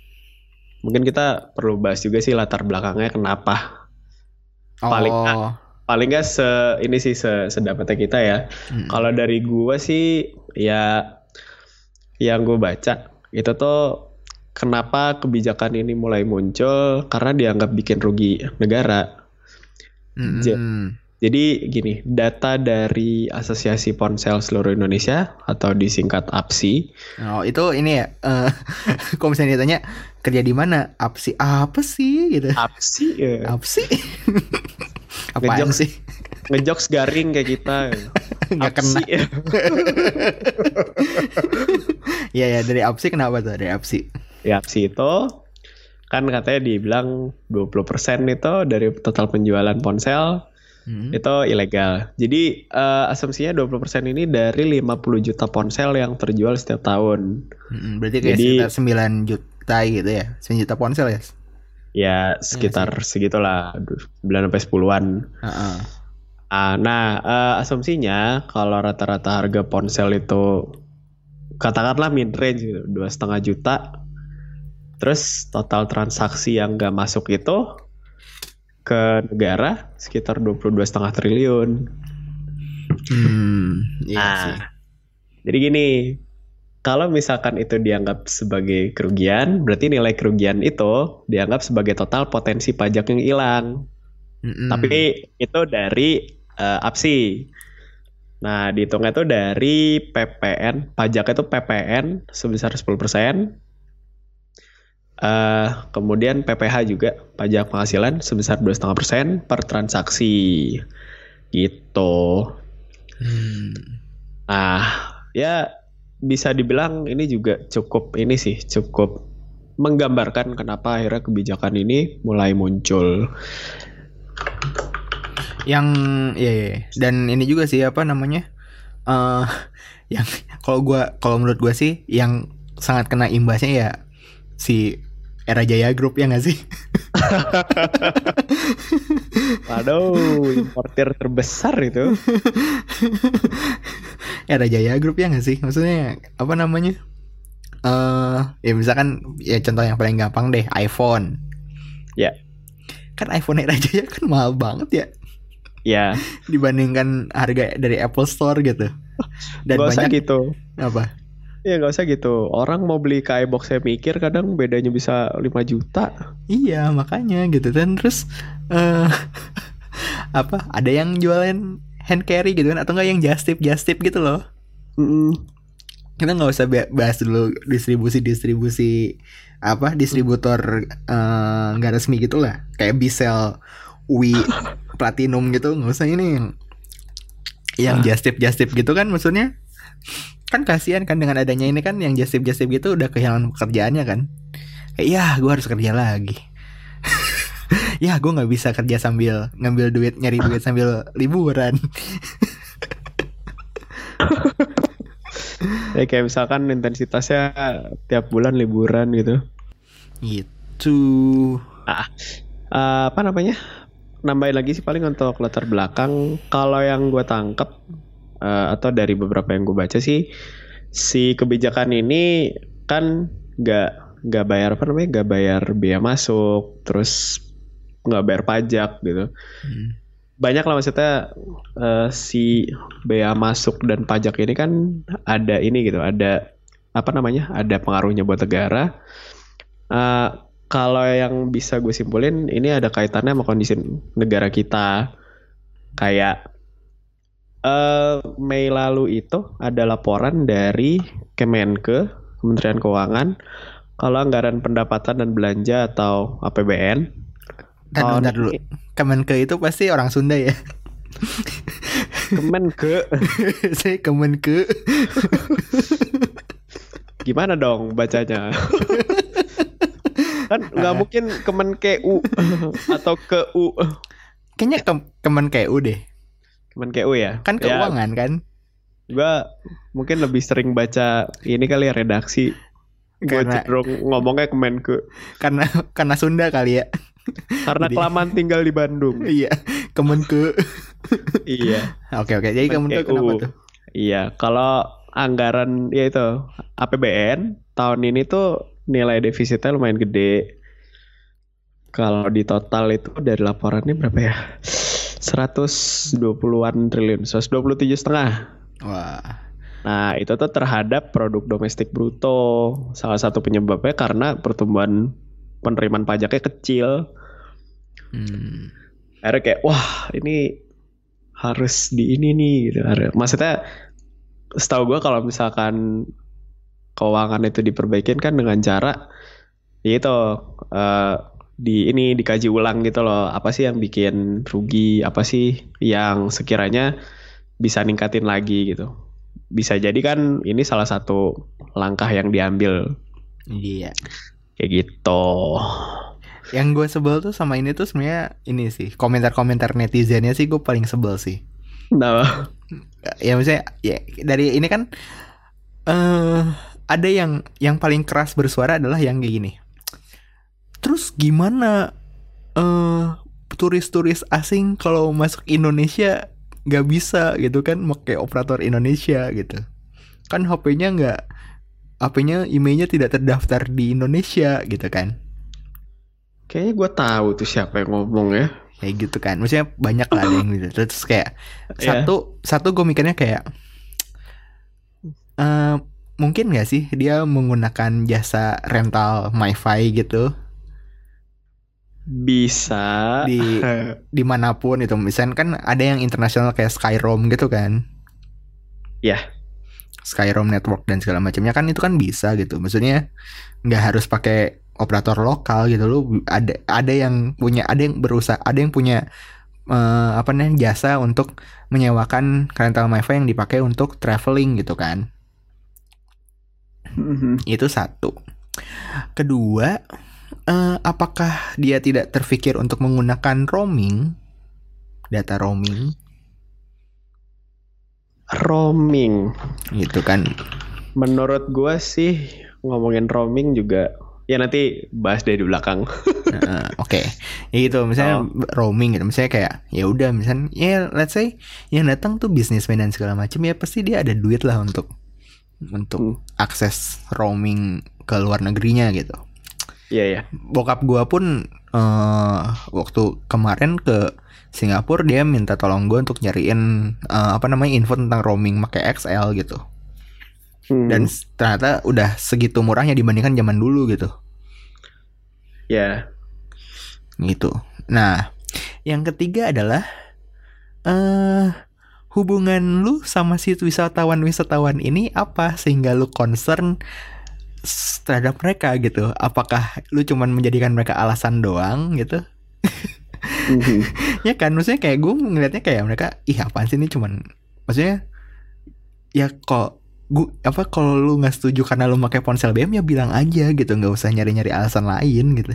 mungkin kita perlu bahas juga sih latar belakangnya kenapa. Paling oh. ah, paling nggak se ini sih se sedapatnya kita ya. Hmm. Kalau dari gue sih ya yang gue baca itu tuh. Kenapa kebijakan ini mulai muncul? Karena dianggap bikin rugi negara. Mm-hmm. J- Jadi gini, data dari Asosiasi Ponsel Seluruh Indonesia atau disingkat A P S I. Oh itu ini ya, uh, kalau misalnya ditanya kerja di mana? A P S I apa sih? Gitu. A P S I. Ya. A P S I. Apaan sih? Ngejokes garing kayak kita. Nggak kena. Iya ya dari A P S I kenapa tuh? Dari A P S I. Ya, A P S I itu kan katanya dibilang dua puluh persen itu dari total penjualan ponsel hmm. itu ilegal. Jadi uh, asumsinya dua puluh persen ini dari lima puluh juta ponsel yang terjual setiap tahun. Hmm, berarti kayak jadi, sekitar sembilan juta gitu ya? sembilan juta ponsel ya? Ya sekitar ya, segitulah, sembilan sampai sepuluhan. Uh-uh. Uh, nah uh, asumsinya kalau rata-rata harga ponsel itu katakanlah mid-range gitu, dua koma lima juta. Terus total transaksi yang gak masuk itu ke negara sekitar dua puluh dua koma lima triliun. Hmm, iya nah, sih. Jadi gini, Kalau misalkan itu dianggap sebagai kerugian, berarti nilai kerugian itu dianggap sebagai total potensi pajak yang hilang. Mm-hmm. Tapi itu dari uh, Apsi. Nah, dihitungnya itu dari P P N, pajaknya itu P P N sebesar sepuluh persen. Uh, kemudian P P H juga, pajak penghasilan sebesar dua koma lima persen per transaksi. Gitu. Hmm. Nah, ya bisa dibilang ini juga cukup ini sih, cukup menggambarkan kenapa akhirnya kebijakan ini mulai muncul. Yang ya, ya dan ini juga sih apa namanya uh, yang kalau gua kalau menurut gua sih yang sangat kena imbasnya ya si Era Jaya Group, ya nggak sih? Waduh, importer terbesar itu. Era Jaya Group, ya nggak sih? Maksudnya apa namanya? Uh, ya misalkan ya contoh yang paling gampang deh, iPhone. Ya. Yeah. Kan iPhone Era Jaya kan mahal banget ya. Ya. Dibandingkan harga dari Apple Store gitu. Dan gak usah banyak gitu. Apa? Ya gak usah gitu. Orang mau beli K I box saya mikir kadang bedanya bisa lima juta. Iya makanya gitu. Dan terus uh, apa? Ada yang jualan hand carry gitu kan, atau enggak yang just tip just tip gitu loh. Mm-mm. Kita gak usah bahas dulu distribusi-distribusi apa distributor uh, gak resmi gitu lah. Kayak Bicel, Wi Platinum gitu, nggak usah ini yang yang just tip just tip gitu kan, maksudnya kan kasihan kan dengan adanya ini kan yang just tip just tip gitu udah kehilangan pekerjaannya kan, kayak ya gue harus kerja lagi. Ya gue nggak bisa kerja sambil ngambil duit, nyari duit sambil liburan. Ya, kayak misalkan intensitasnya tiap bulan liburan gitu gitu. Ah, apa namanya, nambahin lagi sih paling untuk latar belakang. Kalau yang gue tangkap uh, atau dari beberapa yang gue baca sih, si kebijakan ini kan gak gak bayar apa namanya gak bayar biaya masuk, terus gak bayar pajak gitu. Hmm. Banyak lah maksudnya uh, si biaya masuk dan pajak ini kan ada ini gitu, ada apa namanya ada pengaruhnya buat negara. Uh, Kalau yang bisa gue simpulin, ini ada kaitannya sama kondisi negara kita. Kayak uh, Mei lalu itu ada laporan dari Kemenkeu, Kementerian Keuangan, kalau anggaran pendapatan dan belanja atau A P B N. Bentar, bentar dulu. Kemenkeu itu pasti orang Sunda ya? Kemenkeu. Saya Kemenkeu. Gimana dong bacanya? Kan nggak uh, mungkin Kemenkeu atau Keu. Kayaknya ke, Kemenkeu deh. Kemenkeu ya? Kan keuangan ya, kan? Gua mungkin lebih sering baca ini kali ya redaksi. Gue cenderung ngomongnya Kemenkeu. Karena karena Sunda kali ya? Karena kelamaan tinggal di Bandung. Iya, Kemenkeu. Iya. Oke oke, jadi Kemenkeu kenapa tuh? Iya, kalau anggaran ya itu A P B N tahun ini tuh nilai defisitnya lumayan gede. Kalau di total itu dari laporannya berapa ya? seratus dua puluhan triliun, seratus dua puluh tujuh koma lima. Wah. Nah, itu tuh terhadap produk domestik bruto. Salah satu penyebabnya karena pertumbuhan penerimaan pajaknya kecil. Hmm. Akhirnya kayak, wah ini harus di ini nih gitu. Maksudnya setahu gue kalau misalkan keuangan itu diperbaikin kan dengan cara itu uh, di ini dikaji ulang gitu loh, apa sih yang bikin rugi, apa sih yang sekiranya bisa ningkatin lagi gitu. Bisa jadi kan ini salah satu langkah yang diambil. Iya. Kayak gitu. Yang gue sebel tuh sama ini tuh sebenarnya ini sih, komentar-komentar netizennya sih gue paling sebel sih. Nah. Ya maksudnya ya, dari ini kan uh, ada yang yang paling keras bersuara adalah yang kayak gini. Terus gimana uh, turis-turis asing kalau masuk Indonesia nggak bisa gitu kan, pakai operator Indonesia gitu. Kan H P-nya nggak, H P-nya I M E I-nya tidak terdaftar di Indonesia gitu kan. Kayaknya gue tahu tuh siapa yang ngomong ya. Kayak gitu kan, maksudnya banyak lah yang gitu. Terus kayak yeah. satu satu gue mikirnya kayak. Uh, mungkin nggak sih dia menggunakan jasa rental MiFi gitu? Bisa di dimanapun itu, misalnya kan ada yang internasional kayak Skyroam gitu kan? Ya, yeah. Skyroam network dan segala macamnya kan itu kan bisa gitu. Maksudnya nggak harus pakai operator lokal gitu. Lu ada ada yang punya, ada yang berusaha, ada yang punya uh, apa namanya jasa untuk menyewakan rental MiFi yang dipakai untuk traveling gitu kan? Mm-hmm. Itu satu. Kedua, eh, apakah dia tidak terpikir untuk menggunakan roaming, data roaming? Roaming gitu kan. Menurut gue sih ngomongin roaming juga, ya nanti bahas dari belakang. Nah, oke, okay. Ya gitu misalnya oh. roaming gitu, misalnya kayak ya udah misalnya ya let's say yang datang tuh bisnismen dan segala macam, ya pasti dia ada duit lah untuk untuk hmm. akses roaming ke luar negerinya gitu. Iya yeah, ya. Yeah. Bokap gua pun uh, waktu kemarin ke Singapura dia minta tolong gua untuk nyariin uh, apa namanya info tentang roaming pakai X L gitu. Hmm. Dan ternyata udah segitu murahnya dibandingkan zaman dulu gitu. Ya. Yeah. Gitu. Nah, yang ketiga adalah eh uh, hubungan lu sama si wisatawan-wisatawan ini apa sehingga lu concern terhadap mereka gitu? Apakah lu cuman menjadikan mereka alasan doang gitu? Mm-hmm. Ya kan, maksudnya kayak gue ngeliatnya kayak mereka, ih apaan sih ini cuman, maksudnya ya kok gue apa kalau lu nggak setuju karena lu pakai ponsel B M ya bilang aja gitu, nggak usah nyari-nyari alasan lain gitu.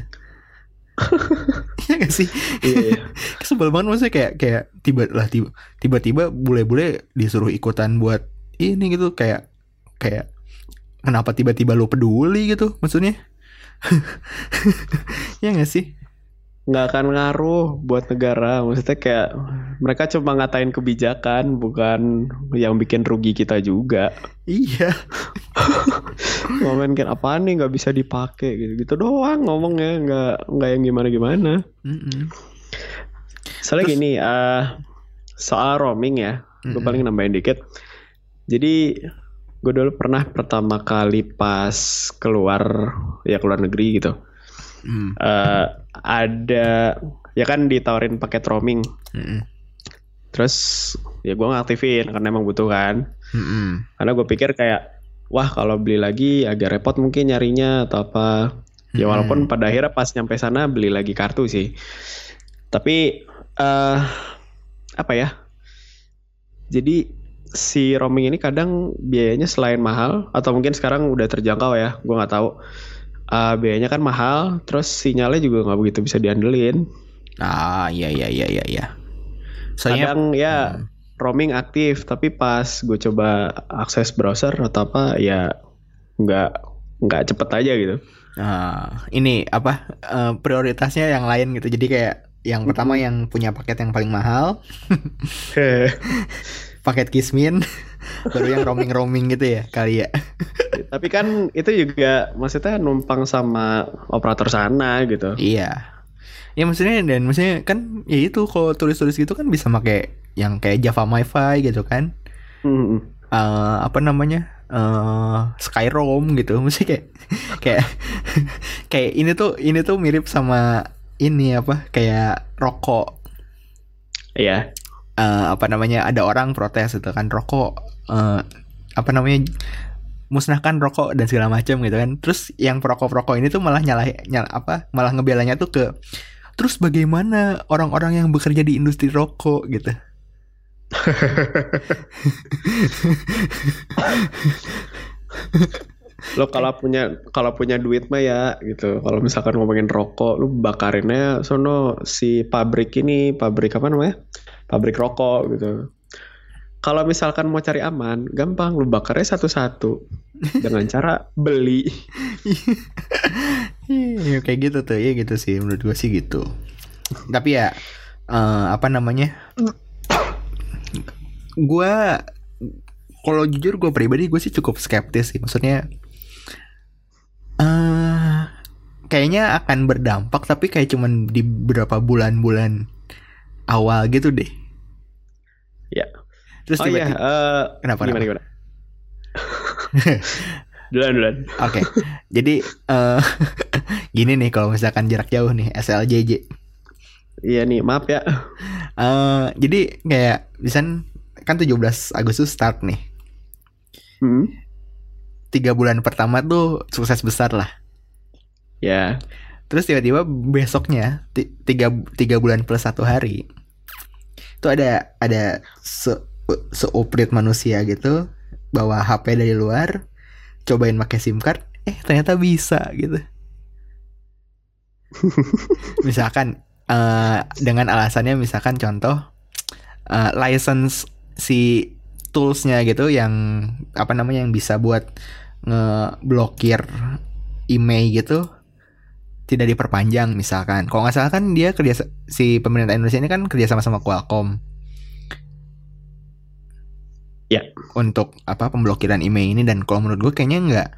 Iya gak sih? Iya, iya. Sebel banget maksudnya kayak kayak tiba lah tiba tiba-tiba bule-bule disuruh ikutan buat ini gitu, kayak kayak kenapa tiba-tiba lo peduli gitu maksudnya? Iya gak sih? Nggak akan ngaruh buat negara, maksudnya kayak mereka cuma ngatain kebijakan, bukan yang bikin rugi kita juga. Iya. Ngomongin kan apaan nih nggak bisa dipakai gitu gitu doang ngomongnya, nggak nggak yang gimana gimana. Mm-mm. Soalnya terus, gini uh, soal roaming ya, gue paling nambahin dikit. Jadi gue dulu pernah pertama kali pas keluar ya keluar negeri gitu. Mm. Uh, ada ya kan ditawarin paket roaming. Mm-mm. Terus ya gue ngaktifin karena emang butuh kan. Mm-mm. Karena gue pikir kayak wah kalau beli lagi agak repot mungkin nyarinya atau apa. Ya walaupun mm. pada akhirnya pas nyampe sana beli lagi kartu sih. Tapi uh, apa ya, jadi si roaming ini kadang biayanya selain mahal, atau mungkin sekarang udah terjangkau ya, gue gak tahu. Uh, biayanya kan mahal, terus sinyalnya juga nggak begitu bisa diandelin. Ah iya iya iya iya. Soalnya kadang ya hmm. roaming aktif, tapi pas gue coba akses browser atau apa ya nggak nggak cepet aja gitu. Ah ini apa uh, prioritasnya yang lain gitu. Jadi kayak yang pertama hmm. yang punya paket yang paling mahal, paket Kismin. Baru yang roaming-roaming gitu ya kali ya. Tapi kan itu juga maksudnya numpang sama operator sana gitu. Iya. Ya maksudnya, dan maksudnya kan ya itu kalau turis-turis gitu kan bisa pakai yang kayak Java MiFi gitu kan. Mm-hmm. uh, Apa namanya uh, Skyroam gitu. Maksudnya kayak kayak kayak ini tuh ini tuh mirip sama ini apa kayak rokok. Iya. Uh, apa namanya ada orang protes gitu kan, rokok uh, apa namanya musnahkan rokok dan segala macam gitu kan. Terus yang perokok-perokok ini tuh malah nyalah nyala, apa malah ngebelanya tuh ke terus bagaimana orang-orang yang bekerja di industri rokok gitu. Lo kalau punya kalau punya duit mah ya gitu. Kalau misalkan ngomongin rokok, lo bakarinnya sono si pabrik ini, pabrik apa namanya? Pabrik rokok gitu. Kalau misalkan mau cari aman, gampang, lu bakarnya satu-satu dengan cara beli. Ya, kayak gitu tuh, ya gitu sih menurut gue sih gitu. Tapi ya uh, apa namanya? Gue kalau jujur gue pribadi gue sih cukup skeptis sih. Maksudnya uh, kayaknya akan berdampak tapi kayak cuman di beberapa bulan-bulan awal gitu deh. Ya. Terus oh tiba-tiba, iya, uh, kenapa? Gimana, kenapa? Gimana? Dulan-dulan. Oke, okay. Jadi uh, gini nih kalau misalkan jarak jauh nih S L J J. Iya nih, maaf ya. Uh, jadi kayak misalkan kan tujuh belas Agustus start nih. Hmm. Tiga bulan pertama tuh sukses besar lah. Ya. Yeah. Terus tiba-tiba besoknya tiga tiga bulan plus satu hari itu ada ada se seuprit manusia gitu bawa H P dari luar. Cobain pakai SIM card, eh ternyata bisa gitu. Misalkan uh, dengan alasannya misalkan contoh uh, license si toolsnya gitu yang apa namanya yang bisa buat ngeblokir email gitu tidak diperpanjang misalkan. Kalau nggak salah kan dia kerja si pemerintah Indonesia ini kan kerja sama sama Qualcomm. Ya. Untuk apa pemblokiran email ini, dan kalau menurut gue kayaknya nggak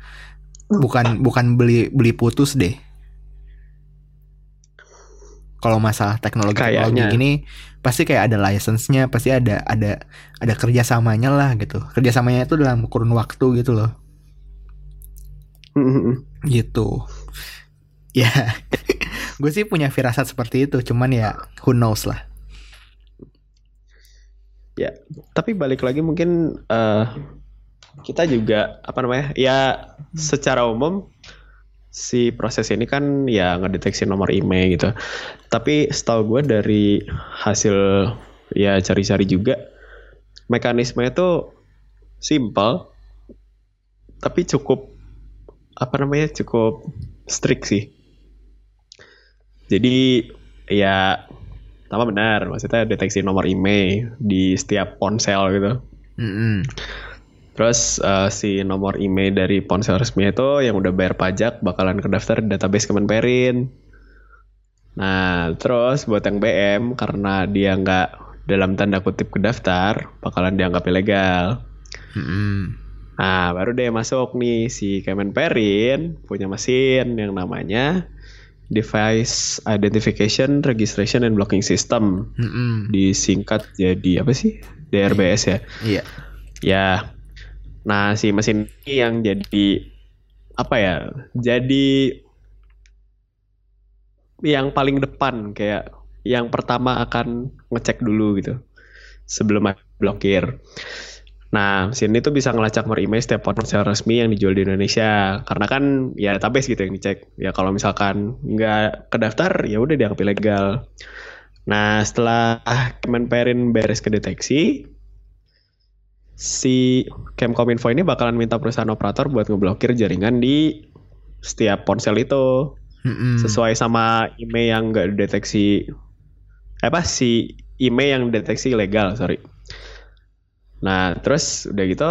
bukan bukan beli beli putus deh. Kalau masalah teknologi teknologi gini pasti kayak ada license-nya, pasti ada ada ada kerjasamanya lah gitu. Kerjasamanya itu dalam kurun waktu gitu loh. Mm-hmm. Gitu. Ya, gue sih punya firasat seperti itu, cuman ya who knows lah. Ya, tapi balik lagi mungkin uh, kita juga apa namanya ya secara umum si proses ini kan ya ngedeteksi nomor email gitu. Tapi setahu gue dari hasil ya cari-cari juga mekanismenya tuh simple, tapi cukup apa namanya cukup strict sih. Jadi ya. Sama benar, maksudnya deteksi nomor email di setiap ponsel gitu. Mm-hmm. Terus uh, si nomor email dari ponsel resmi itu yang udah bayar pajak bakalan kedaftar di database Kemenperin. Nah, terus buat yang B M karena dia nggak dalam tanda kutip kedaftar bakalan dianggap ilegal. Mm-hmm. Nah, baru deh masuk nih si Kemenperin punya mesin yang namanya Device Identification Registration and Blocking System. Mm-hmm. Disingkat jadi apa sih? D R B S ya. Iya. Yeah. Ya. Nah, si mesin ini yang jadi apa ya? Jadi yang paling depan, kayak yang pertama akan ngecek dulu gitu sebelum blokir. Nah, mesin itu bisa ngelacak nomor email setiap ponsel resmi yang dijual di Indonesia. Karena kan ya database gitu yang dicek. Ya kalau misalkan nggak kedaftar, ya udah dianggap ilegal. Nah, setelah Kemenperin beres kedeteksi, si Kominfo ini bakalan minta perusahaan operator buat ngeblokir jaringan di setiap ponsel itu. Mm-hmm. Sesuai sama email yang nggak dideteksi. Eh, apa si email yang dideteksi ilegal, sorry. Nah, terus udah gitu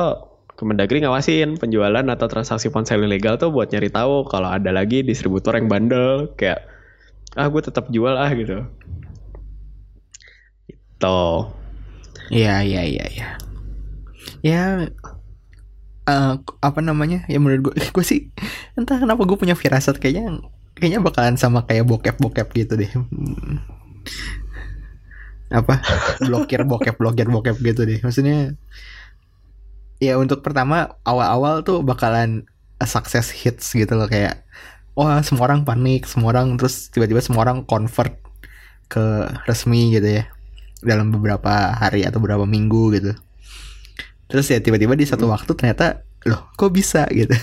Kemendagri ngawasin penjualan atau transaksi ponsel ilegal tuh buat nyari tahu kalau ada lagi distributor yang bandel kayak ah gue tetap jual ah gitu. Itu. Iya, iya, iya, iya. Ya uh, apa namanya? Ya menurut gue gue sih entah kenapa gue punya firasat kayaknya kayaknya bakalan sama kayak bokep-bokep gitu deh. Apa blokir bokep blokir bokep gitu deh, maksudnya ya untuk pertama awal-awal tuh bakalan success hits gitu loh, kayak wah semua orang panik, semua orang terus tiba-tiba semua orang convert ke resmi gitu ya dalam beberapa hari atau beberapa minggu gitu. Terus ya tiba-tiba di satu waktu ternyata loh kok bisa gitu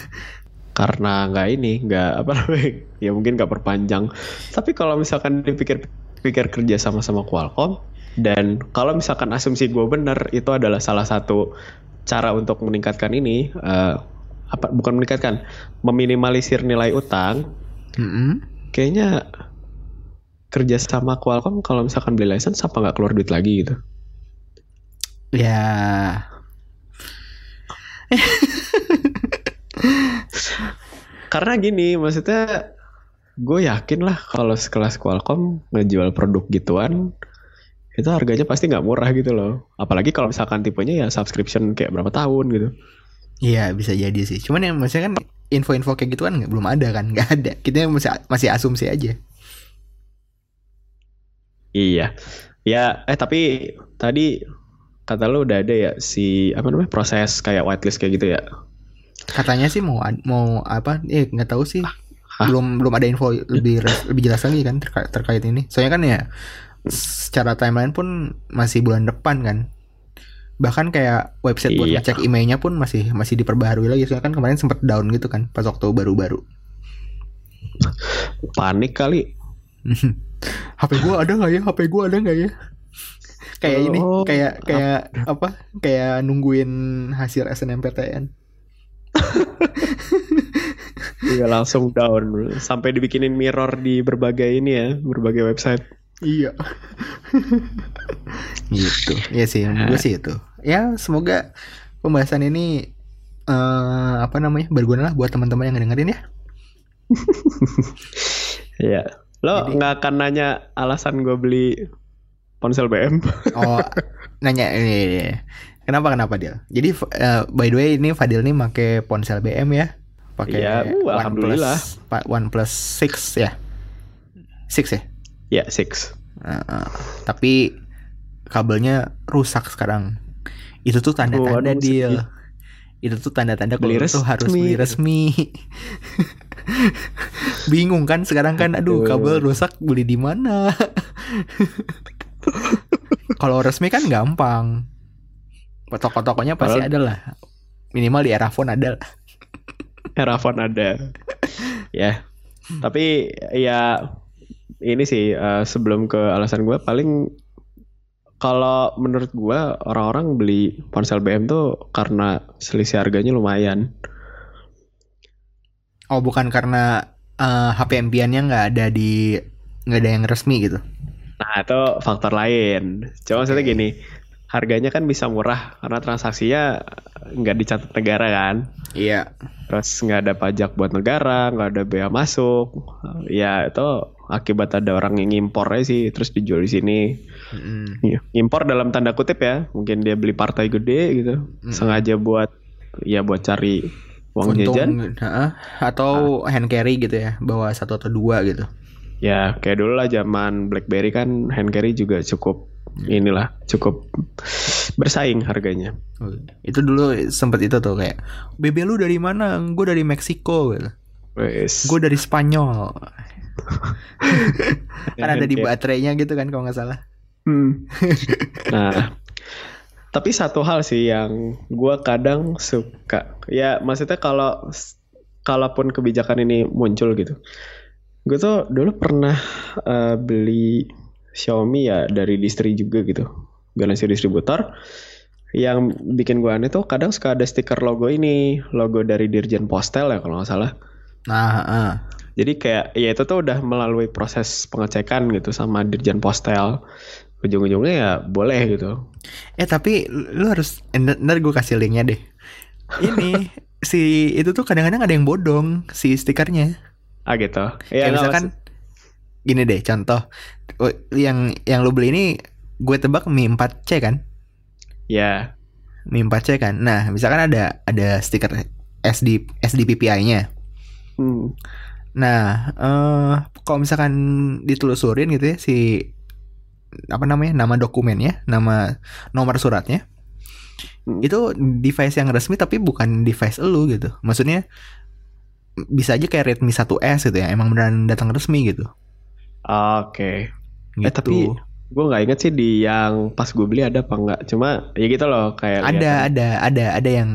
karena nggak ini nggak apa namanya ya mungkin nggak perpanjang. Tapi kalau misalkan dipikir pikir kerja sama-sama Qualcomm, dan kalau misalkan asumsi gue benar itu adalah salah satu cara untuk meningkatkan ini uh, apa bukan meningkatkan meminimalisir nilai utang. Mm-hmm. Kayaknya kerja sama Qualcomm kalau misalkan beli license apa nggak keluar duit lagi gitu ya. Karena gini maksudnya gue yakin lah kalau sekelas Qualcomm ngejual produk gituan itu harganya pasti nggak murah gitu loh, apalagi kalau misalkan tipenya ya subscription kayak berapa tahun gitu. Iya bisa jadi sih, cuman yang maksudnya kan info-info kayak gituan nggak belum ada kan, nggak ada, kita masih masih asumsi aja. Iya, ya eh tapi tadi kata lo udah ada ya si apa namanya proses kayak whitelist kayak gitu ya? Katanya sih mau mau apa? Eh nggak tahu sih. Hah? Belum belum ada info lebih lebih jelas lagi kan terkait terkait ini. Soalnya kan ya secara timeline pun masih bulan depan kan. Bahkan kayak website buat iya. ngecek I M E I-nya pun masih masih diperbaharui lagi. Soalnya kan kemarin sempat down gitu kan pas waktu baru-baru. Panik kali. H P gua ada nggak ya? H P gua ada nggak ya? Kayak oh, ini, kayak kayak ap- apa? Kayak nungguin hasil S N M P T N. Iya langsung down. Sampai dibikinin mirror di berbagai ini ya, berbagai website. Iya. Gitu. Iya sih, gue sih itu. Ya semoga pembahasan ini uh, apa namanya berguna lah buat teman-teman yang dengerin ya. Iya. Lo nggak akan nanya alasan gue beli ponsel B M? Oh, nanya ini. Kenapa kenapa Dil? Jadi uh, by the way ini Fadil nih pakai ponsel B M ya? Pakai ya, uh, alhamdulillah. OnePlus six ya. six ya? Ya, six. Uh, uh, tapi kabelnya rusak sekarang. Itu tuh tanda-tanda oh, deal. Itu tuh tanda-tanda kalau itu harus beli resmi. Bingung kan sekarang kan, aduh kabel rusak beli di mana? Kalau resmi kan gampang. Toko-tokonya pasti ada lah. Minimal di Erafon ada lah. Erafon ada. Ya. Yeah. Tapi ya ini sih uh, sebelum ke alasan gue paling kalau menurut gue orang-orang beli ponsel B M tuh karena selisih harganya lumayan. Oh bukan karena uh, H P impiannya nggak ada di nggak ada yang resmi gitu? Nah itu faktor lain. Cuma okay. Maksudnya gini, harganya kan bisa murah karena transaksinya nggak dicatat negara kan? Iya. Yeah. Terus nggak ada pajak buat negara, nggak ada bea masuk. Ya itu akibat ada orang yang ngimpornya sih terus dijual di sini. Mm. Impor dalam tanda kutip ya, mungkin dia beli partai gede gitu, mm. sengaja buat ya buat cari uang untung, jajan uh, atau uh, hand carry gitu ya, bawa satu atau dua gitu. Ya kayak dulu lah zaman BlackBerry kan hand carry juga cukup mm. inilah cukup bersaing harganya. Itu dulu sempet itu tuh kayak bebe lu dari mana? Gue dari Meksiko gitu. Gue dari Spanyol. Kan ada di baterainya gitu kan kalau nggak salah. Hmm. Nah, tapi satu hal sih yang gue kadang suka. Ya maksudnya kalau kalaupun kebijakan ini muncul gitu, gue tuh dulu pernah uh, beli Xiaomi ya dari distri juga gitu, garansi distributor. Yang bikin gue aneh tuh kadang suka ada stiker logo ini, logo dari Dirjen Postel ya kalau nggak salah. Nah. Uh. Jadi kayak ya itu tuh udah melalui proses pengecekan gitu sama Dirjen Postel. Ujung-ujungnya ya boleh gitu. Eh tapi lu harus ntar gue kasih linknya deh. Ini si itu tuh kadang-kadang ada yang bodong si stikernya. Ah gitu. Ya, kayak misalkan maksud... gini deh contoh yang yang lu beli ini gue tebak Mi four C kan? Ya. Mi four C kan. Nah misalkan ada ada stiker S D S D P P I-nya. Hmm. Nah, uh, kalau misalkan ditelusurin gitu ya si apa namanya nama dokumennya, nama nomor suratnya, hmm. itu device yang resmi tapi bukan device elu gitu. Maksudnya bisa aja kayak Redmi one S gitu ya, emang beneran datang resmi gitu. Oke. Okay. Gitu. Eh tapi gue nggak inget sih di yang pas gue beli ada apa nggak? Cuma ya gitu loh kayak. Ada liat, ada kan? ada ada yang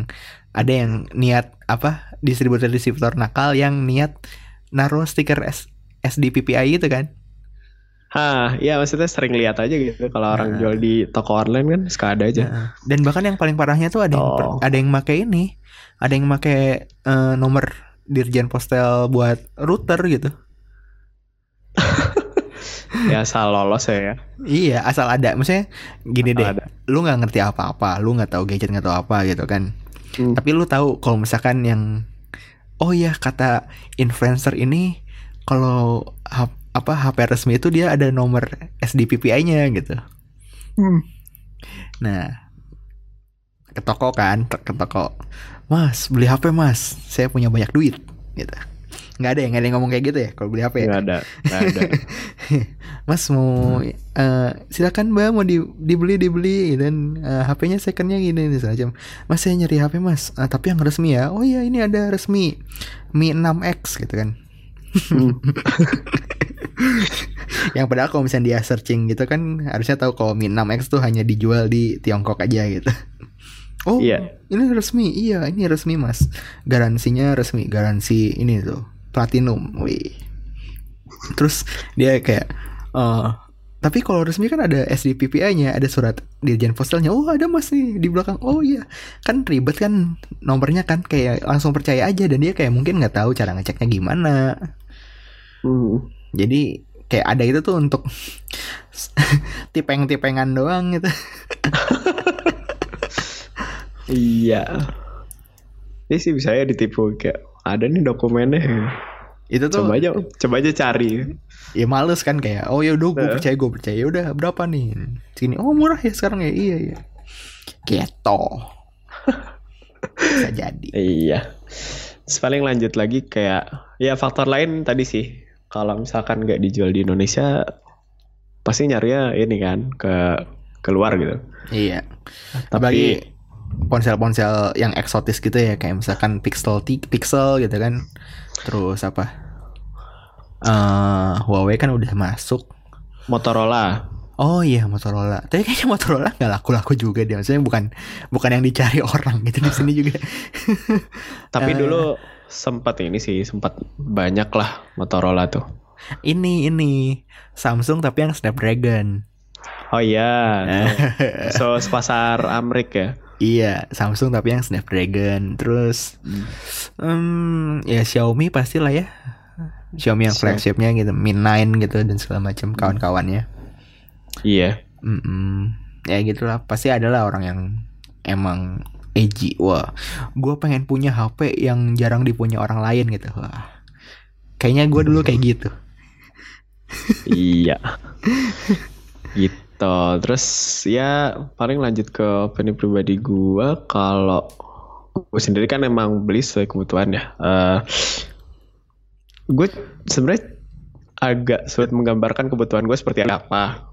ada yang niat apa distributor distributor nakal yang niat naruh stiker S D P P I gitu kan? Hah, ya maksudnya sering lihat aja gitu kalau nah. orang jual di toko online kan suka ada aja. Nah. Dan bahkan yang paling parahnya tuh ada oh. yang per, ada yang pakai ini, ada yang pakai uh, nomor Dirjen Postel buat router gitu. Ya asal lolos ya. Iya, asal ada. Maksudnya gini asal deh, ada. Lu nggak ngerti apa-apa, lu nggak tahu gadget nggak tahu apa gitu kan. Hmm. Tapi lu tahu kalau misalkan yang oh ya kata influencer ini kalau ha- apa H P resmi itu dia ada nomor S D P P I-nya gitu. Hmm. Nah, ke toko kan, ke toko. Mas, beli H P Mas, saya punya banyak duit gitu. Nggak ada ya, nggak ada yang ngomong kayak gitu ya kalau beli H P ya? Nggak ada, nggak ada. Mas mau, hmm. uh, silakan mbak mau di, dibeli dibeli dan uh, H P-nya secondnya gini nih saja. Mas saya nyari H P mas, uh, tapi yang resmi ya. Oh iya ini ada resmi Mi enam X gitu kan. Hmm. Yang padahal kalau misalnya dia searching gitu kan harusnya tahu kalau Mi enam X tuh hanya dijual di Tiongkok aja gitu. Oh yeah. Ini resmi, iya ini resmi mas. Garansinya resmi, garansi ini tuh platinum, wih. Terus dia kayak, uh, tapi kalau resmi kan ada S D P P I-nya, ada surat Dirjen Postelnya. Oh ada mas nih di belakang. Oh iya, kan ribet kan nomornya kan, kayak langsung percaya aja. Dan dia kayak mungkin nggak tahu cara ngeceknya gimana. Mm. Jadi kayak ada itu tuh untuk tipeng-tipengan doang gitu. Iya, ini sih bisa ya ditipu kayak ada nih dokumennya. Itu tuh coba aja, coba aja cari. Ya males kan kayak, oh yaudah gue percaya, gue percaya. Udah berapa nih? Segini, oh murah ya sekarang ya. Iya iya. Keto. Bisa jadi. Iya. Terus paling lanjut lagi kayak, ya faktor lain tadi sih. Kalau misalkan nggak dijual di Indonesia, pasti nyarinya ini kan ke keluar gitu. Iya. Tapi bagi ponsel-ponsel yang eksotis gitu ya, kayak misalkan Pixel t- Pixel gitu kan. Terus apa? Uh, Huawei kan udah masuk. Motorola. Oh iya Motorola. Tapi kayaknya Motorola nggak laku-laku juga dia. Maksudnya bukan bukan yang dicari orang gitu di sini juga. Tapi uh, dulu sempat ini sih, sempat banyak lah Motorola tuh. Ini ini Samsung tapi yang Snapdragon. Oh iya. So sepasar Amrik ya. Iya, Samsung tapi yang Snapdragon. Terus um, ya Xiaomi pastilah ya, Xiaomi yang flagshipnya gitu, Mi sembilan gitu dan segala macam kawan-kawannya. Iya. Mm-mm. Ya gitulah, pasti adalah orang yang emang edgy. Wah, gue pengen punya H P yang jarang dipunya orang lain gitu. Wah, kayaknya gue dulu kayak gitu. Iya. Gitu. Tuh, terus ya paling lanjut ke opini pribadi gue. Kalau gue sendiri kan emang beli sesuai kebutuhan ya. Uh, gue sebenarnya agak sulit menggambarkan kebutuhan gue seperti apa.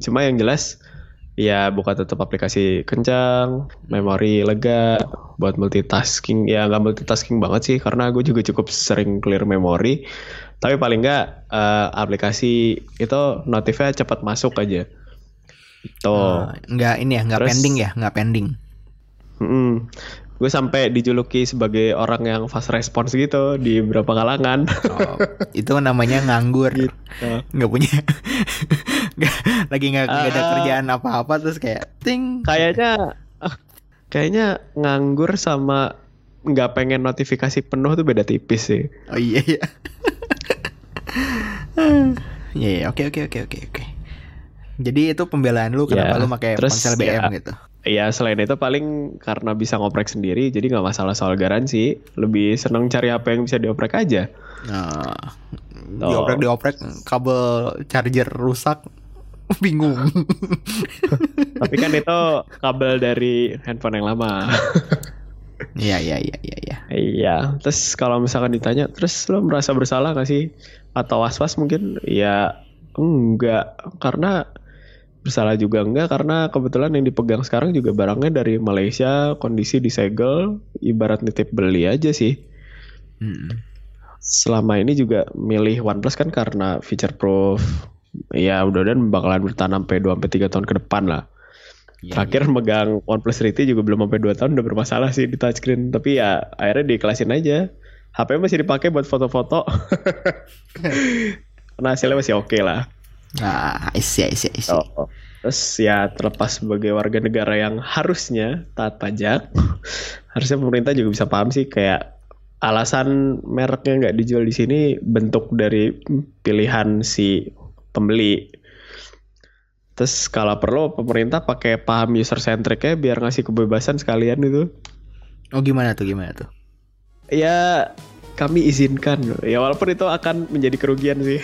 Cuma yang jelas ya buka tutup aplikasi kencang, memori lega, buat multitasking. Ya nggak multitasking banget sih karena gue juga cukup sering clear memori. Tapi paling nggak uh, aplikasi itu notifnya cepat masuk aja. Tuh. Uh, nggak ini ya, nggak pending ya, nggak pending. Mm, gue sampai dijuluki sebagai orang yang fast response gitu di beberapa kalangan. Oh, itu namanya nganggur, gitu. Nggak punya, nggak, lagi nggak uh, ada kerjaan apa-apa terus kayak ting. Kayaknya, kayaknya nganggur sama nggak pengen notifikasi penuh tuh beda tipis sih. Oh iya iya. Ya, oke oke oke oke oke. Jadi itu pembelaan lu kenapa yeah, lu pakai ponsel B M yeah, gitu. Iya, yeah, selain itu paling karena bisa ngoprek sendiri jadi enggak masalah soal garansi, lebih seneng cari apa yang bisa dioprek aja. Nah, oh. dioprek dioprek kabel charger rusak bingung. Tapi kan itu kabel dari handphone yang lama. Iya iya iya iya iya. Iya, terus kalau misalkan ditanya, terus lu merasa bersalah enggak sih? Atau was-was mungkin ya enggak, karena bersalah juga enggak karena kebetulan yang dipegang sekarang juga barangnya dari Malaysia, kondisi disegel, ibarat nitip beli aja sih. Hmm. Selama ini juga milih OnePlus kan karena feature proof, ya mudah-mudahan bakalan bertahan sampai dua sampai tiga tahun ke depan lah. Ya, terakhir ya. Megang OnePlus Riti juga belum sampai dua tahun udah bermasalah sih di touchscreen, tapi ya akhirnya diikhlasin aja. H P masih dipakai buat foto-foto. Nah hasilnya masih oke okay lah. Ah, isi, isi, isi. Oh, terus ya terlepas sebagai warga negara yang harusnya taat pajak, harusnya pemerintah juga bisa paham sih kayak alasan mereknya nggak dijual di sini bentuk dari pilihan si pembeli. Terus kalau perlu pemerintah pakai paham user centric-nya biar ngasih kebebasan sekalian itu. Oh gimana tuh gimana tuh? Ya kami izinkan. Ya walaupun itu akan menjadi kerugian sih.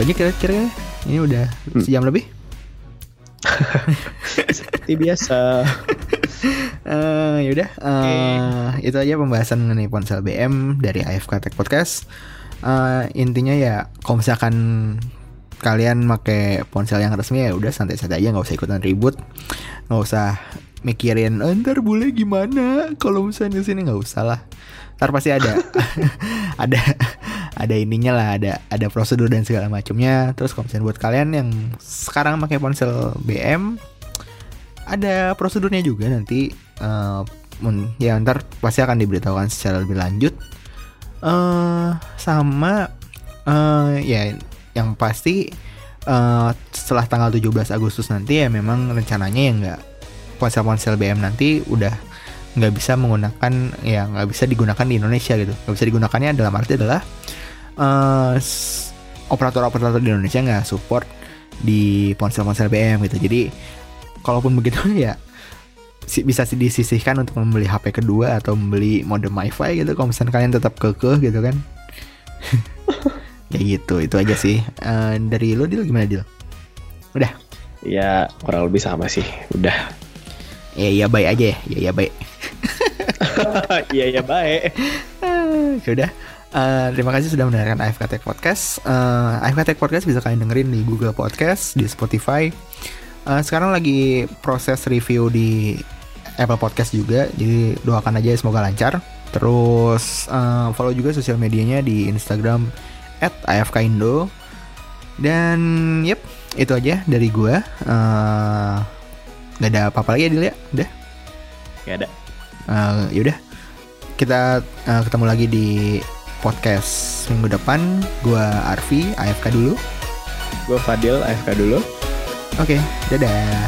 Itu aja kira-kira. Ini udah hmm. sejam lebih. Seperti biasa. uh, Yaudah uh, okay. Itu aja pembahasan mengenai ponsel B M dari A F K Tech Podcast. uh, Intinya ya, kalau misalkan kalian pakai ponsel yang resmi ya udah santai-santai aja, nggak usah ikutan ribut, nggak usah mikirin oh, ntar boleh gimana kalau misalnya sini, nggak usah lah, ntar pasti ada ada ada ininya lah, ada ada prosedur dan segala macamnya. Terus kalau misalnya buat kalian yang sekarang pakai ponsel B M, ada prosedurnya juga nanti, uh, ya ntar pasti akan diberitahukan secara lebih lanjut. Uh, sama uh, ya yang pasti uh, setelah tanggal tujuh belas Agustus nanti ya memang rencananya ya nggak, ponsel-ponsel B M nanti udah nggak bisa menggunakan, ya nggak bisa digunakan di Indonesia gitu. Nggak bisa digunakannya dalam arti adalah uh, operator-operator di Indonesia nggak support di ponsel-ponsel B M gitu. Jadi kalaupun begitu ya bisa disisihkan untuk membeli H P kedua atau membeli modem WiFi gitu, kalau misalnya kalian tetap kekeh gitu kan. Kayak gitu, itu aja sih. Uh, dari lo, Dil, gimana, Dil? Udah? Ya, kurang lebih sama sih. Udah. Ya, ya baik aja ya. Ya, ya baik. Ya, ya baik. Uh, sudah. Uh, terima kasih sudah mendengarkan A F K Tech Podcast. Uh, A F K Tech Podcast bisa kalian dengerin di Google Podcast, di Spotify. Uh, sekarang lagi proses review di Apple Podcast juga. Jadi, doakan aja semoga lancar. Terus, uh, follow juga sosial medianya di Instagram at A F K Indo. Dan yep, itu aja dari gua. Uh, gak ada apa-apa lagi ya, Dil ya? Udah? Gak ada. Uh, yaudah, kita uh, ketemu lagi di podcast minggu depan. Gua Arfi, A F K dulu. Gua Fadhil, A F K dulu. Oke, okay, dadah.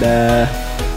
Dah.